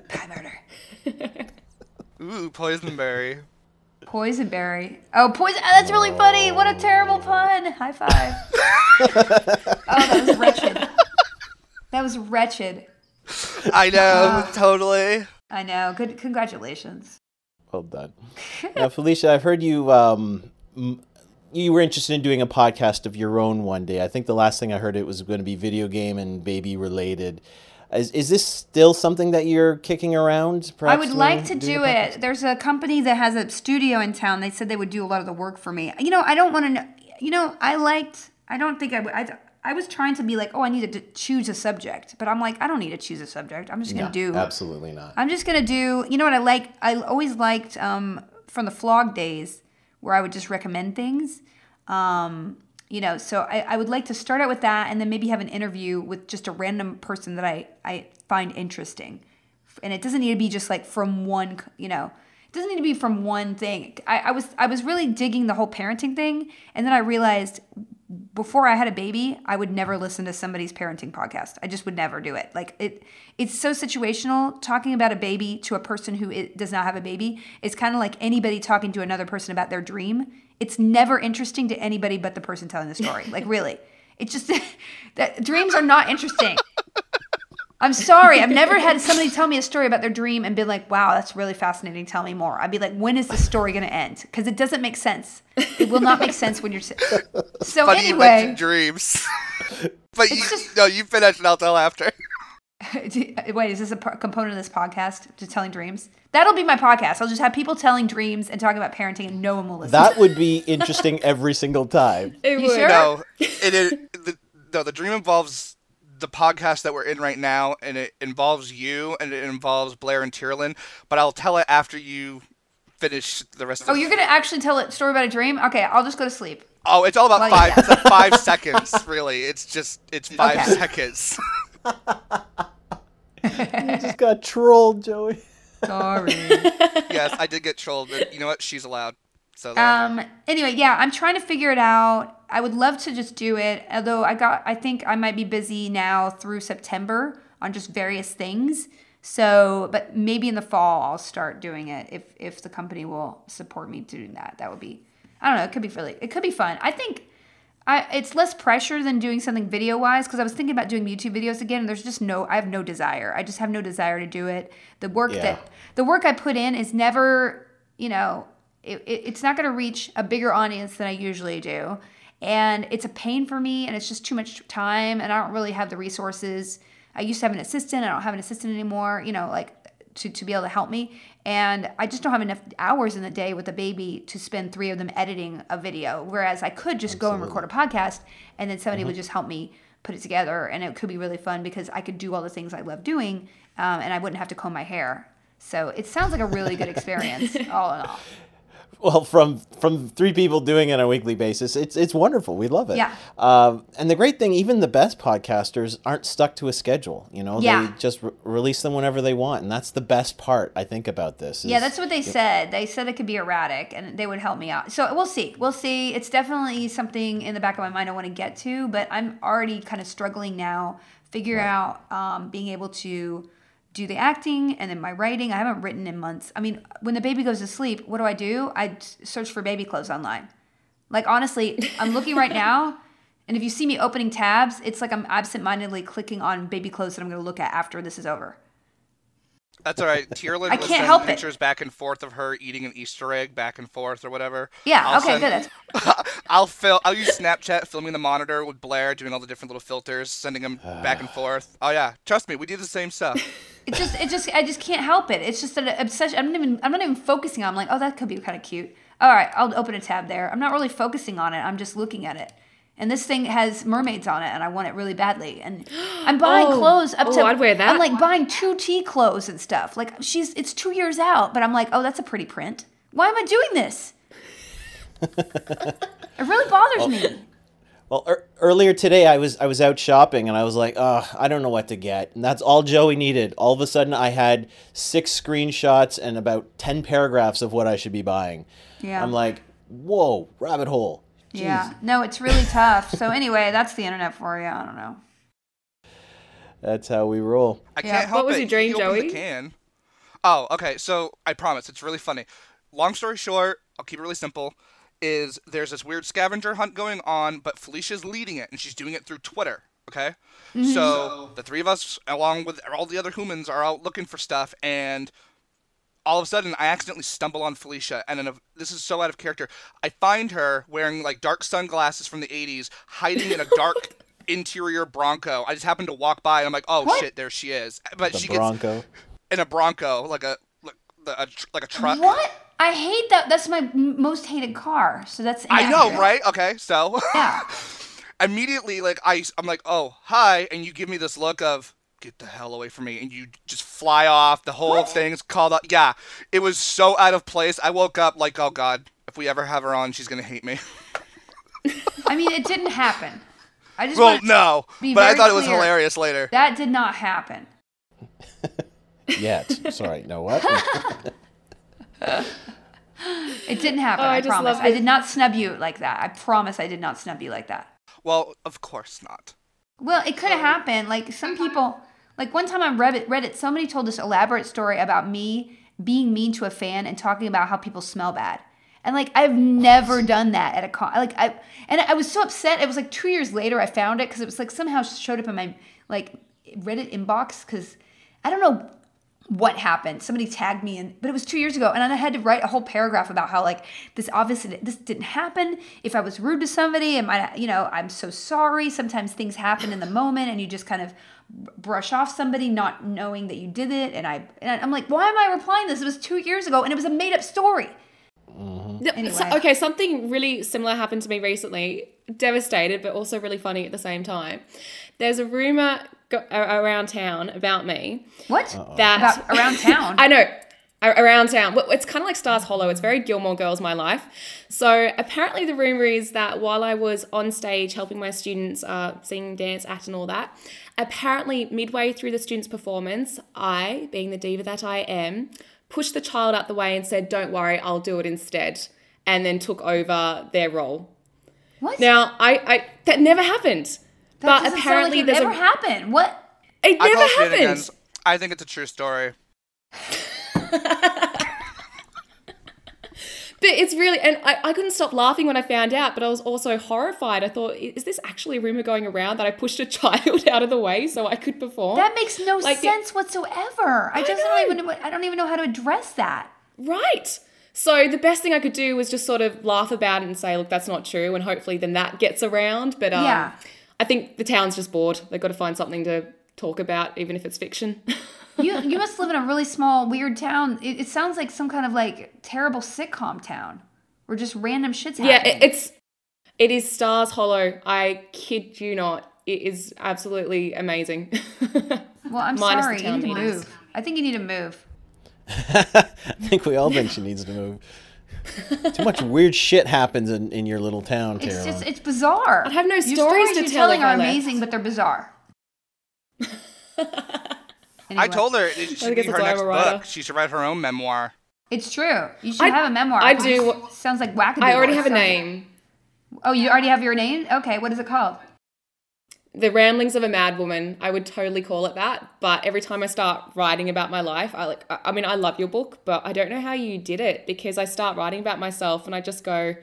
Pie murder. Ooh, Poisonberry. Poisonberry. Oh, poison. Oh, that's really funny. What a terrible pun. High five. Oh, that was wretched. That was wretched. I know. Totally. I know. Good. Congratulations. Well done. Now, Felicia, I've heard you... you were interested in doing a podcast of your own one day. I think the last thing I heard it was going to be video game and baby related. Is this still something that you're kicking around? I would like to do it. There's a company that has a studio in town. They said they would do a lot of the work for me. You know, I don't want to know. You know, I don't think I would. I was trying to be like, oh, I need to choose a subject. But I'm like, I don't need to choose a subject. I'm just going to do. Absolutely not. I'm just going to do, you know what I like? I always liked from the flog days, where I would just recommend things, you know, so I would like to start out with that and then maybe have an interview with just a random person that I find interesting. And it doesn't need to be just like from one, you know, it doesn't need to be from one thing. I was really digging the whole parenting thing. And then I realized before I had a baby, I would never listen to somebody's parenting podcast. I just would never do it. Like it's so situational. Talking about a baby to a person who does not have a baby is kind of like anybody talking to another person about their dream. It's never interesting to anybody but the person telling the story. Like really, it's just that dreams are not interesting. I'm sorry. I've never had somebody tell me a story about their dream and been like, wow, that's really fascinating. Tell me more. I'd be like, when is the story going to end? Because it doesn't make sense. It will not make sense when you're so funny anyway. You mentioned dreams. But you finish and I'll tell after. Wait, is this a component of this podcast, just telling dreams? That'll be my podcast. I'll just have people telling dreams and talking about parenting and no one will listen. That would be interesting every single time. It would. Sure? No, the dream involves... the podcast that we're in right now, and it involves you, and it involves Blair and Tyrolin, but I'll tell it after you finish the rest of the you're going to actually tell a story about a dream? Okay, I'll just go to sleep. Oh, it's all about it's like 5 seconds, really. It's 5 seconds. You just got trolled, Joey. Sorry. Yes, I did get trolled, but you know what? She's allowed. So anyway, yeah, I'm trying to figure it out. I would love to just do it, although I think I might be busy now through September on just various things. So, but maybe in the fall I'll start doing it if the company will support me doing that. That would be, I don't know, it could be fun. I think it's less pressure than doing something video-wise, because I was thinking about doing YouTube videos again, and there's just I have no desire. I just have no desire to do it. The work I put in is never, it's not going to reach a bigger audience than I usually do. And it's a pain for me, and it's just too much time, and I don't really have the resources. I used to have an assistant. I don't have an assistant anymore, to be able to help me. And I just don't have enough hours in the day with a baby to spend 3 of them editing a video, whereas I could just go and record a podcast, and then somebody would just help me put it together, and it could be really fun because I could do all the things I love doing, and I wouldn't have to comb my hair. So it sounds like a really good experience, all in all. Well, from 3 people doing it on a weekly basis, it's wonderful. We love it. Yeah. And the great thing, even the best podcasters aren't stuck to a schedule. They just release them whenever they want, and that's the best part, I think, about this. That's what they said. They said it could be erratic, and they would help me out. So we'll see. It's definitely something in the back of my mind I want to get to, but I'm already kind of struggling now, figure out being able to do the acting, and then my writing. I haven't written in months. I mean, when the baby goes to sleep, what do? I search for baby clothes online. Like, honestly, I'm looking right now, and if you see me opening tabs, it's like I'm absentmindedly clicking on baby clothes that I'm going to look at after this is over. That's all right. Tyrolin will send pictures back and forth of her eating an Easter egg back and forth or whatever. Yeah, good. I'll use Snapchat filming the monitor with Blair, doing all the different little filters, sending them back and forth. Oh yeah, trust me, we do the same stuff. I just can't help it. It's just an obsession. I'm not even focusing on it. I'm like, oh, that could be kind of cute. All right, I'll open a tab there. I'm not really focusing on it. I'm just looking at it. And this thing has mermaids on it, and I want it really badly. And I'm buying clothes up to... I'd wear that. I'm like buying 2T clothes and stuff. Like, it's 2 years out, but I'm like, oh, that's a pretty print. Why am I doing this? It really bothers me. Well, earlier today, I was out shopping, and I was like, I don't know what to get. And that's all Joey needed. All of a sudden, I had 6 screenshots and about 10 paragraphs of what I should be buying. Yeah. I'm like, whoa, rabbit hole. Jeez. Yeah, no, it's really tough. So anyway, that's the internet for you. I don't know. That's how we roll. I can't help it. What was your dream, Joey? Oh, okay. So I promise, it's really funny. Long story short, I'll keep it really simple. Is there's this weird scavenger hunt going on, but Felicia's leading it, and she's doing it through Twitter. Okay, so the 3 of us, along with all the other humans, are out looking for stuff, and all of a sudden, I accidentally stumble on Felicia, and then this is so out of character. I find her wearing, like, dark sunglasses from the 80s, hiding in a dark interior Bronco. I just happen to walk by, and I'm like, oh, shit, there she is. But she gets in a Bronco, like a truck. What? I hate that. That's my most hated car, so that's inaccurate. I know, right? Okay, so. Yeah. Immediately, like, I'm like, oh, hi, and you give me this look of, get the hell away from me, and you just fly off. The whole thing's called up. Yeah, it was so out of place. I woke up like, oh god, if we ever have her on, she's gonna hate me. I mean, it didn't happen. I just I thought it was hilarious later. That did not happen. Yet, sorry, no what? It didn't happen. I promise. I did not snub you like that. I promise, I did not snub you like that. Well, of course not. Well, it could have happened. Like, some people, like, one time on Reddit, somebody told this elaborate story about me being mean to a fan and talking about how people smell bad. And, like, I've never done that at a con. And I was so upset. It was, like, 2 years later I found it because it was, like, somehow showed up in my, like, Reddit inbox because I don't know what happened. Somebody tagged me in, but it was 2 years ago, and I had to write a whole paragraph about how, like, this didn't happen. If I was rude to somebody, and I'm so sorry. Sometimes things happen in the moment, and you just kind of brush off somebody not knowing that you did it. And I'm like, why am I replying this? It was 2 years ago, and it was a made up story. Mm-hmm. Anyway. Okay, something really similar happened to me recently. Devastated, but also really funny at the same time. There's a rumor around town about me. What? That about around town? I know. Around town. It's kind of like Stars Hollow. It's very Gilmore Girls, my life. So apparently the rumor is that while I was on stage helping my students sing, dance, act and all that, apparently midway through the students' performance, I, being the diva that I am, pushed the child out the way and said, "Don't worry, I'll do it instead," and then took over their role. What? Now, I that never happened. That but apparently sound like it never happened. What? It never happened. I think it's a true story. But it's really, and I couldn't stop laughing when I found out, but I was also horrified. I thought, is this actually a rumor going around that I pushed a child out of the way so I could perform? That makes no sense whatsoever. I don't even know how to address that. Right. So the best thing I could do was just sort of laugh about it and say, look, that's not true, and hopefully then that gets around. But yeah. I think the town's just bored. They've got to find something to talk about, even if it's fiction. You must live in a really small, weird town. It sounds like some kind of like terrible sitcom town where just random shit's happening. Yeah, it is Stars Hollow. I kid you not. It is absolutely amazing. Well, I'm sorry. You need to move. I think you need to move. I think we all think she needs to move. Too much weird shit happens in your little town, Tyrolin. It's bizarre. I have no stories to tell. Your stories you're telling are amazing, but they're bizarre. Anyway. I told her it should be her next book. She should write her own memoir. It's true. You should have a memoir. I do. Sounds like wackadoo. I already have a name. Oh, you already have your name? Okay, what is it called? The Ramblings of a Mad Woman. I would totally call it that. But every time I start writing about my life, I love your book, but I don't know how you did it, because I start writing about myself and I just go,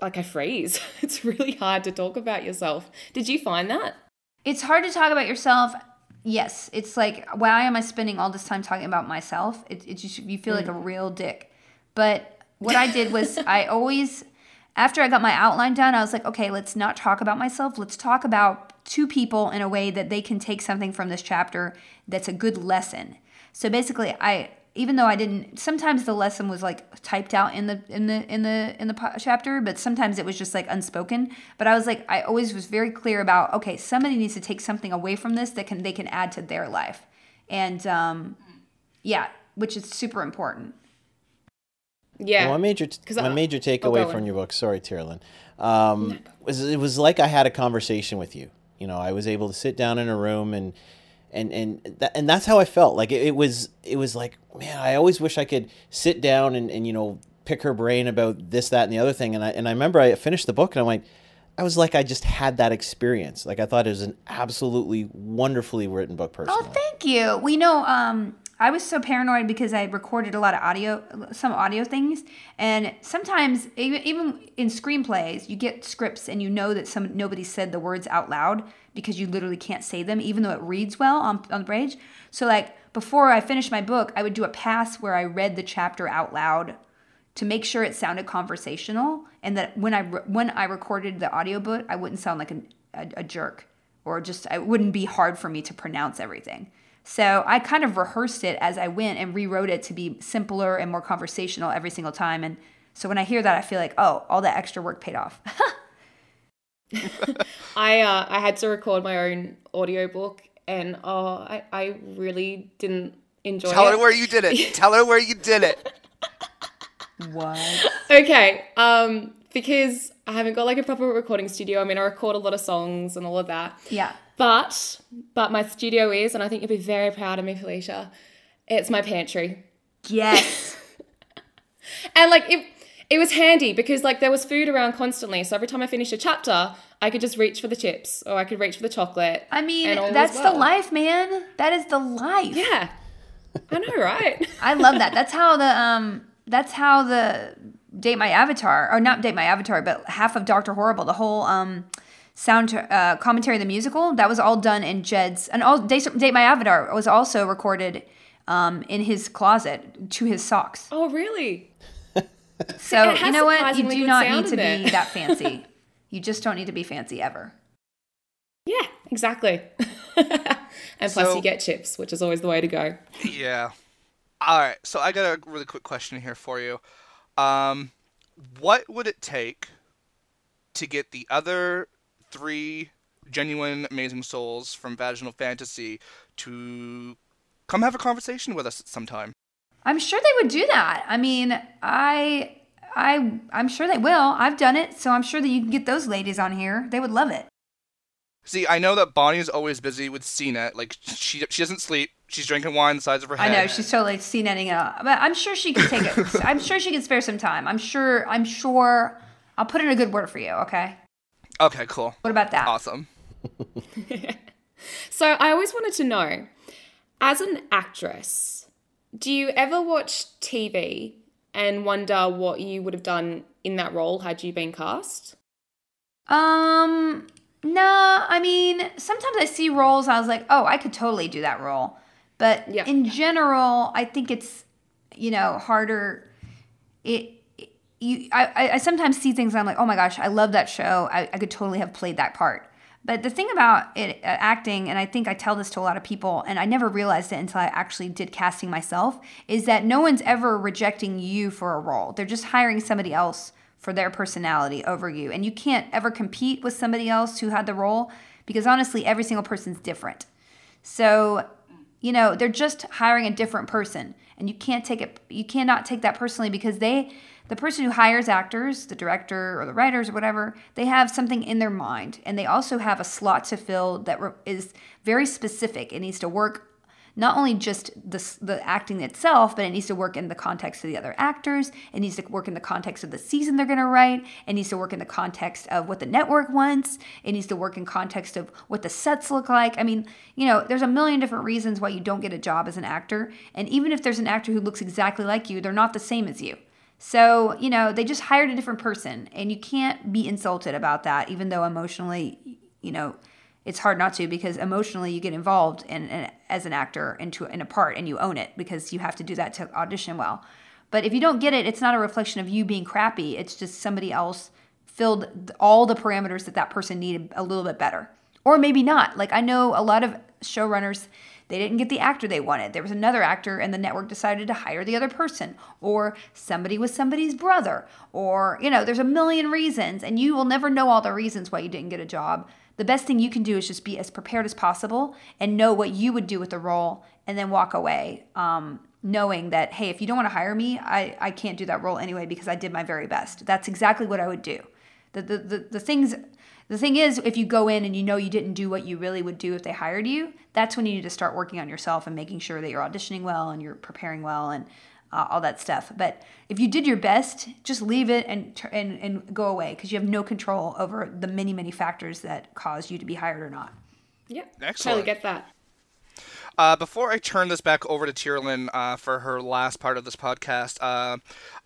like, I freeze. It's really hard to talk about yourself. Did you find that? It's hard to talk about yourself. Yes. It's like, why am I spending all this time talking about myself? You feel like a real dick. But what I did was I always, after I got my outline done, I was like, okay, let's not talk about myself. Let's talk about two people in a way that they can take something from this chapter that's a good lesson. So basically, even though I didn't, sometimes the lesson was like typed out in the chapter, but sometimes it was just like unspoken. But I was like, I always was very clear about, okay, somebody needs to take something away from this that they can add to their life. And which is super important. Yeah. Well, my major takeaway from your book, sorry, Tyrolin, was like I had a conversation with you. You know, I was able to sit down in a room and that's how I felt. Like it was like, man, I always wish I could sit down and you know, pick her brain about this, that, and the other thing. And I remember I finished the book and I'm like, I was like, I just had that experience. Like I thought it was an absolutely wonderfully written book personally. Oh, thank you. We know, I was so paranoid because I recorded a lot of audio things. And sometimes, even in screenplays, you get scripts and you know that nobody said the words out loud because you literally can't say them, even though it reads well on the page. So like before I finished my book, I would do a pass where I read the chapter out loud to make sure it sounded conversational. And that when I recorded the audiobook, I wouldn't sound like a jerk, or just, it wouldn't be hard for me to pronounce everything. So I kind of rehearsed it as I went and rewrote it to be simpler and more conversational every single time. And so when I hear that, I feel like, oh, all that extra work paid off. I had to record my own audiobook, and I really didn't enjoy it. Tell her where you did it. Tell her where you did it. What? Okay. Because I haven't got like a proper recording studio. I mean, I record a lot of songs and all of that. Yeah. But my studio is, and I think you'll be very proud of me, Felicia, it's my pantry. Yes. And like it was handy because like there was food around constantly. So every time I finished a chapter, I could just reach for the chips, or I could reach for the chocolate. I mean, that's the life, man. That is the life. Yeah. I know, right? I love that. That's how the Date My Avatar, or not Date My Avatar, but half of Dr. Horrible, the whole sound commentary of the musical, that was all done in Jed's, and all Date My Avatar was also recorded in his closet to his socks. Oh, really? So you know what? You do not need to be that fancy. You just don't need to be fancy ever. Yeah, exactly. And plus you get chips, which is always the way to go. Yeah. All right. So I got a really quick question here for you. What would it take to get the other three genuine amazing souls from Vaginal Fantasy to come have a conversation with us sometime. I'm sure they would do that. I mean, I'm sure they will. I've done it, so I'm sure that you can get those ladies on here. They would love it. See, I know that Bonnie is always busy with CNET. Like, she doesn't sleep. She's drinking wine the size of her head. I know, she's totally CNETing it up. But I'm sure she could take it. I'm sure she could spare some time. I'm sure. I'll put in a good word for you, okay? Okay, cool. What about that? Awesome. So I always wanted to know, as an actress, do you ever watch TV and wonder what you would have done in that role had you been cast? No, I mean, sometimes I see roles, I was like, oh, I could totally do that role. But yeah. In general, I think it's, you know, harder. I sometimes see things and I'm like, oh my gosh, I love that show. I could totally have played that part. But the thing about it, acting, and I think I tell this to a lot of people, and I never realized it until I actually did casting myself, is that no one's ever rejecting you for a role. They're just hiring somebody else for their personality over you. And you can't ever compete with somebody else who had the role because honestly, every single person's different. So, you know, they're just hiring a different person and you cannot take that personally because the person who hires actors, the director or the writers or whatever, they have something in their mind and they also have a slot to fill that is very specific. It needs to work not only just the acting itself, but it needs to work in the context of the other actors. It needs to work in the context of the season they're going to write. It needs to work in the context of what the network wants. It needs to work in context of what the sets look like. I mean, you know, there's a million different reasons why you don't get a job as an actor. And even if there's an actor who looks exactly like you, they're not the same as you. So, you know, they just hired a different person and you can't be insulted about that, even though emotionally, you know, it's hard not to because emotionally you get involved in as an actor in a part and you own it because you have to do that to audition well. But if you don't get it, it's not a reflection of you being crappy. It's just somebody else filled all the parameters that person needed a little bit better. Or maybe not. Like I know a lot of showrunners, they didn't get the actor they wanted. There was another actor and the network decided to hire the other person or somebody was somebody's brother or, you know, there's a million reasons and you will never know all the reasons why you didn't get a job. The best thing you can do is just be as prepared as possible and know what you would do with the role and then walk away knowing that, hey, if you don't want to hire me, I can't do that role anyway because I did my very best. That's exactly what I would do. The thing is, if you go in and you know you didn't do what you really would do if they hired you, that's when you need to start working on yourself and making sure that you're auditioning well and you're preparing well and all that stuff. But if you did your best, just leave it and go away because you have no control over the many, many factors that cause you to be hired or not. Yeah, totally get that. Before I turn this back over to Tyrolin for her last part of this podcast,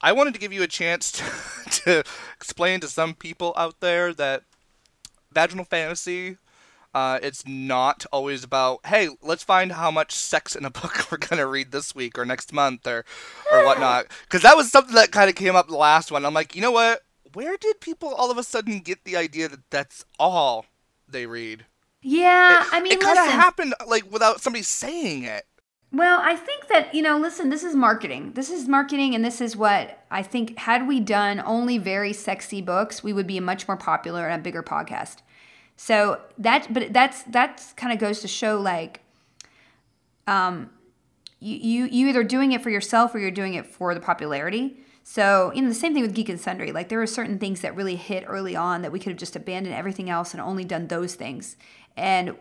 I wanted to give you a chance to explain to some people out there that Vaginal Fantasy, it's not always about, hey, let's find how much sex in a book we're going to read this week or next month or whatnot. Because that was something that kind of came up the last one. I'm like, you know what? Where did people all of a sudden get the idea that that's all they read? Yeah, I mean, it kind of happened, like, without somebody saying it. Well, I think that, you know, listen, this is marketing. This is marketing, and this is what I think, had we done only very sexy books, we would be much more popular and a bigger podcast. So that's kind of goes to show, like, you either doing it for yourself or you're doing it for the popularity. So, you know, the same thing with Geek and Sundry. Like, there were certain things that really hit early on that we could have just abandoned everything else and only done those things. And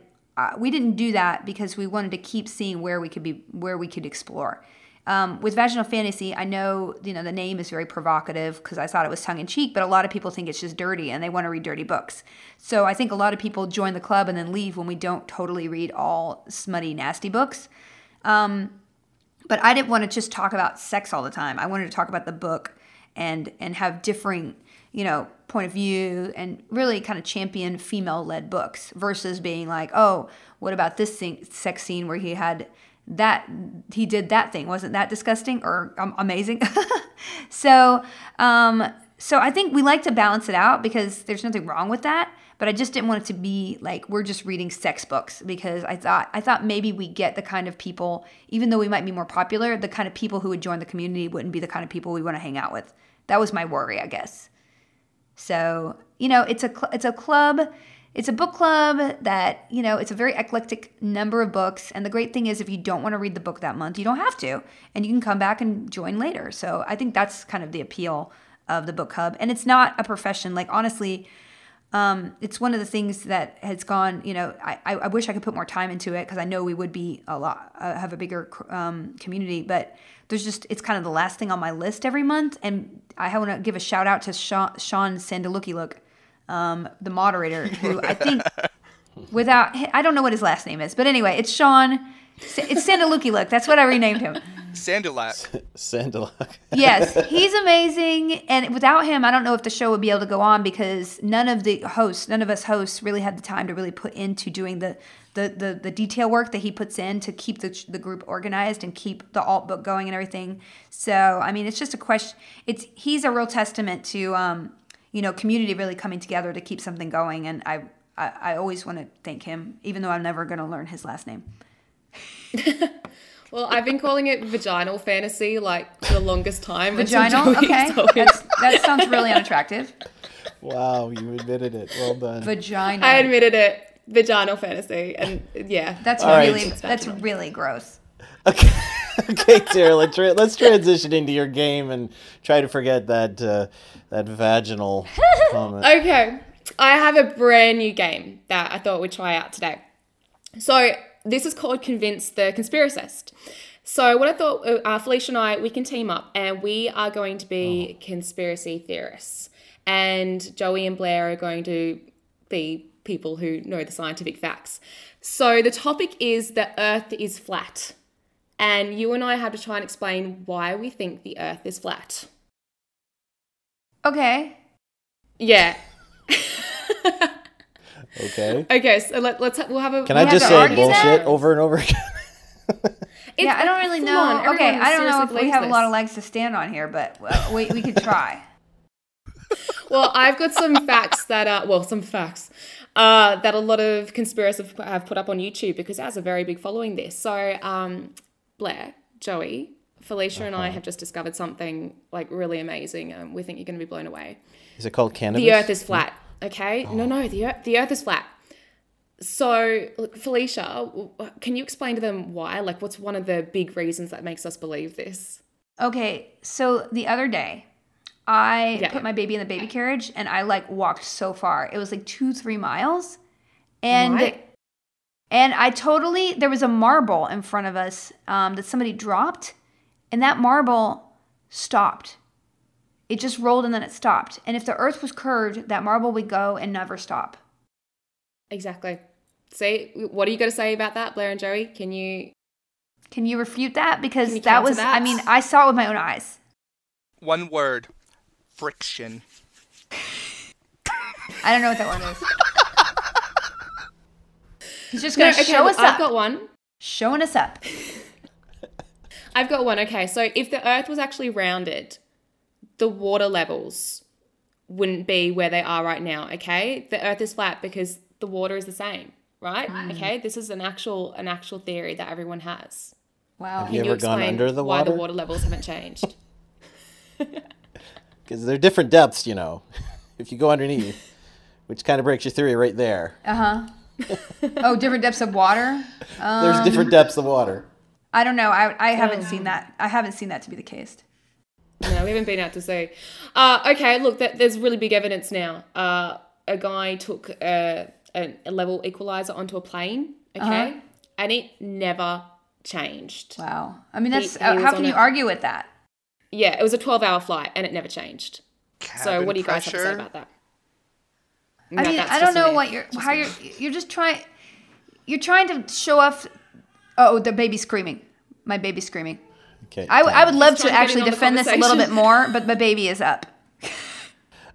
we didn't do that because we wanted to keep seeing where we could explore. With Vaginal Fantasy, I know, you know, the name is very provocative because I thought it was tongue in cheek, but a lot of people think it's just dirty and they want to read dirty books. So I think a lot of people join the club and then leave when we don't totally read all smutty, nasty books. But I didn't want to just talk about sex all the time. I wanted to talk about the book and have differing, you know, point of view and really kind of champion female-led books versus being like, oh, what about this sex scene where he did that thing? Wasn't that disgusting or amazing? So I think we like to balance it out because there's nothing wrong with that. But I just didn't want it to be like we're just reading sex books because I thought maybe we get the kind of people, even though we might be more popular, the kind of people who would join the community wouldn't be the kind of people we want to hang out with. That was my worry, I guess. So, you know, it's a club. It's a book club that, you know, it's a very eclectic number of books. And the great thing is if you don't want to read the book that month, you don't have to. And you can come back and join later. So I think that's kind of the appeal of the book hub. And it's not a profession. Like, honestly, it's one of the things that has gone, you know, I wish I could put more time into it because I know we would be a lot, have a bigger community. But there's just, it's kind of the last thing on my list every month. And I want to give a shout out to Sean Sandaluki-Look. The moderator, who I think I don't know what his last name is, but anyway, it's Sean. It's Sandaluki-Look. That's what I renamed him. Sandalak. Yes, he's amazing. And without him, I don't know if the show would be able to go on because none of us hosts really had the time to really put into doing the detail work that he puts in to keep the group organized and keep the alt book going and everything. So, I mean, it's just a question. He's a real testament to, you know, community really coming together to keep something going. And I always want to thank him, even though I'm never going to learn his last name. Well, I've been calling it Vaginal Fantasy, like, for the longest time. Vaginal? Okay. That sounds really unattractive. Wow, you admitted it. Well done. Vaginal. I admitted it. Vaginal Fantasy. And, yeah. That's really gross. Okay, Tara, let's transition into your game and try to forget that that vaginal comment. Okay, I have a brand new game that I thought we'd try out today. So this is called Convince the Conspiracist. So what I thought, Felicia and I, we can team up and we are going to be conspiracy theorists. And Joey and Blair are going to be people who know the scientific facts. So the topic is the Earth is flat. And you and I have to try and explain why we think the Earth is flat. Okay. Yeah. Okay. Okay, so we'll have a... Can I just say bullshit over and over again? Yeah, I don't really know. Okay, I don't know if we have a lot of legs to stand on here, but we could try. Well, I've got some facts that are... Well, some facts. That a lot of conspiracists have put up on YouTube because it has a very big following there. So, Blair, Joey, Felicia and I have just discovered something like really amazing. We think you're going to be blown away. Is it called cannabis? The Earth is flat. Okay. Oh. No, the Earth is flat. So, look, Felicia, can you explain to them why? Like, what's one of the big reasons that makes us believe this? Okay. So the other day, I put my baby in the baby carriage and I like walked so far. It was like 2-3 miles. And right. And I totally, there was a marble in front of us that somebody dropped, and that marble stopped. It just rolled and then it stopped. And if the earth was curved, that marble would go and never stop. Exactly. See, what are you going to say about that, Blair and Joey? Can you refute that? Because that was, I mean, I saw it with my own eyes. One word. Friction. I don't know what that one is. He's just going to show us up. I've got one. Showing us up. I've got one. Okay, so if the earth was actually rounded, the water levels wouldn't be where they are right now, okay? The earth is flat because the water is the same, right? Mm. Okay, this is an actual theory that everyone has. Wow. Have you ever gone under the water? Why the water levels haven't changed? Because they're different depths, you know, if you go underneath, which kind of breaks your theory right there. Uh-huh. Oh, different depths of water? There's different depths of water. I don't know. I haven't seen that. I haven't seen that to be the case. No, we haven't been out to sea. Okay, look, there's really big evidence now. A guy took a level equalizer onto a plane, okay? Uh-huh. And it never changed. Wow. I mean, that's how can you argue with that? Yeah, it was a 12-hour flight, and it never changed. So, what do you guys have to say about that? I mean, I don't know what you're just trying. You're trying to show off. Oh, the baby's screaming. My baby's screaming. Okay. I would love to actually defend this a little bit more, but my baby is up.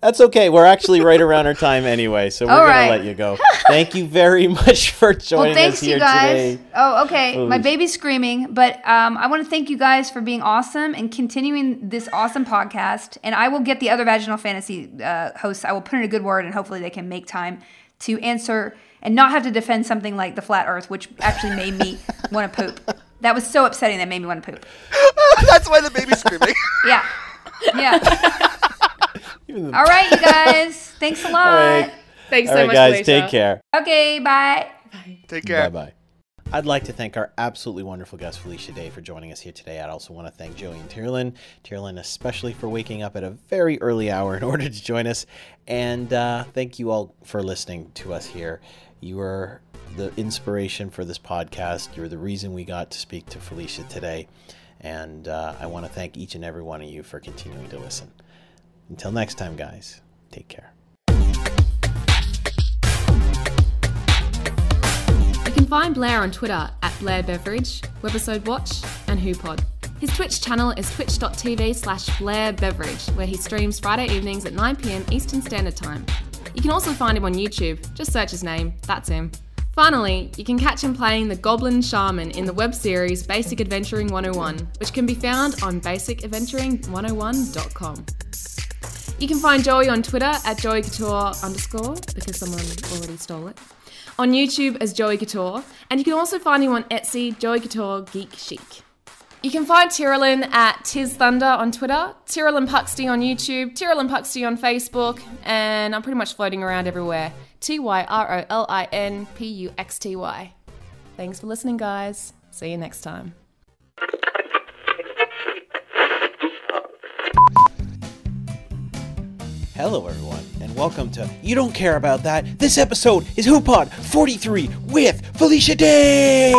That's okay. We're actually right around our time anyway, so we're going to let you go. Thank you very much for joining us here today. Oh, okay. Ooh. My baby's screaming, but I want to thank you guys for being awesome and continuing this awesome podcast. And I will get the other Vaginal Fantasy hosts. I will put in a good word, and hopefully they can make time to answer and not have to defend something like the flat earth, which actually made me want to poop. That was so upsetting that made me want to poop. That's why the baby's screaming. Yeah. Yeah. All right, you guys. Thanks a lot. All right. Thanks so much, guys. Felicia. Take care. Okay, bye. Bye. Take care. Bye-bye. I'd like to thank our absolutely wonderful guest, Felicia Day, for joining us here today. I'd also want to thank Joey and Tyrolin. Tyrolin, especially, for waking up at a very early hour in order to join us. And thank you all for listening to us here. You are the inspiration for this podcast. You're the reason we got to speak to Felicia today. And I want to thank each and every one of you for continuing to listen. Until next time, guys, take care. You can find Blair on Twitter at Blair Beveridge, Webisode Watch, and Hoopod. His Twitch channel is twitch.tv/Blair Beveridge, where he streams Friday evenings at 9 p.m. Eastern Standard Time. You can also find him on YouTube. Just search his name. That's him. Finally, you can catch him playing the Goblin Shaman in the web series Basic Adventuring 101, which can be found on basicadventuring101.com. You can find Joey on Twitter at joeycouture_, because someone already stole it, on YouTube as Joey Couture, and you can also find him on Etsy, Joey Couture Geek Chic. You can find Tyrolin at TizThunder on Twitter, Tyrolin Puxty on YouTube, Tyrolin Puxty on Facebook, and I'm pretty much floating around everywhere. Tyrolin Puxty. Thanks for listening, guys. See you next time. Hello, everyone, and welcome to You Don't Care About That. This episode is Hoopod 43 with Felicia Day.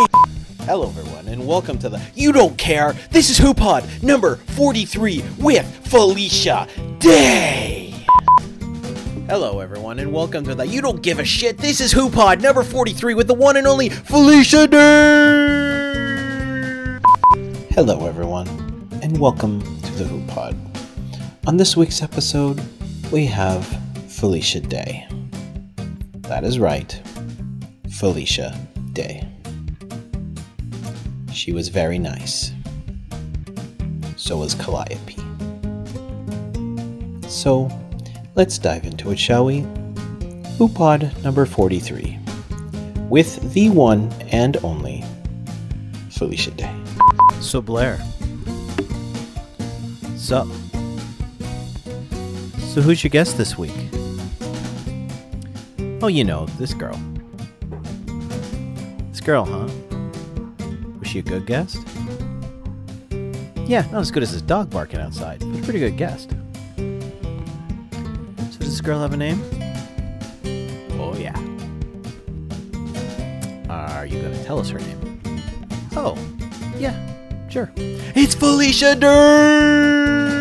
Hello, everyone, and welcome to the You Don't Care. This is Hoopod number 43 with Felicia Day. Hello, everyone, and welcome to the You Don't Give a Shit. This is Hoopod number 43 with the one and only Felicia Day. Hello, everyone, and welcome to the Hoopod. On this week's episode, we have Felicia Day. That is right, Felicia Day. She was very nice. So was Calliope. So, let's dive into it, shall we? Hoopod number 43, with the one and only Felicia Day. So Blair, sup? So who's your guest this week? Oh, you know, this girl. This girl, huh? Was she a good guest? Yeah, not as good as this dog barking outside, but a pretty good guest. So does this girl have a name? Oh, yeah. Are you going to tell us her name? Oh, yeah, sure. It's Felicia Durr!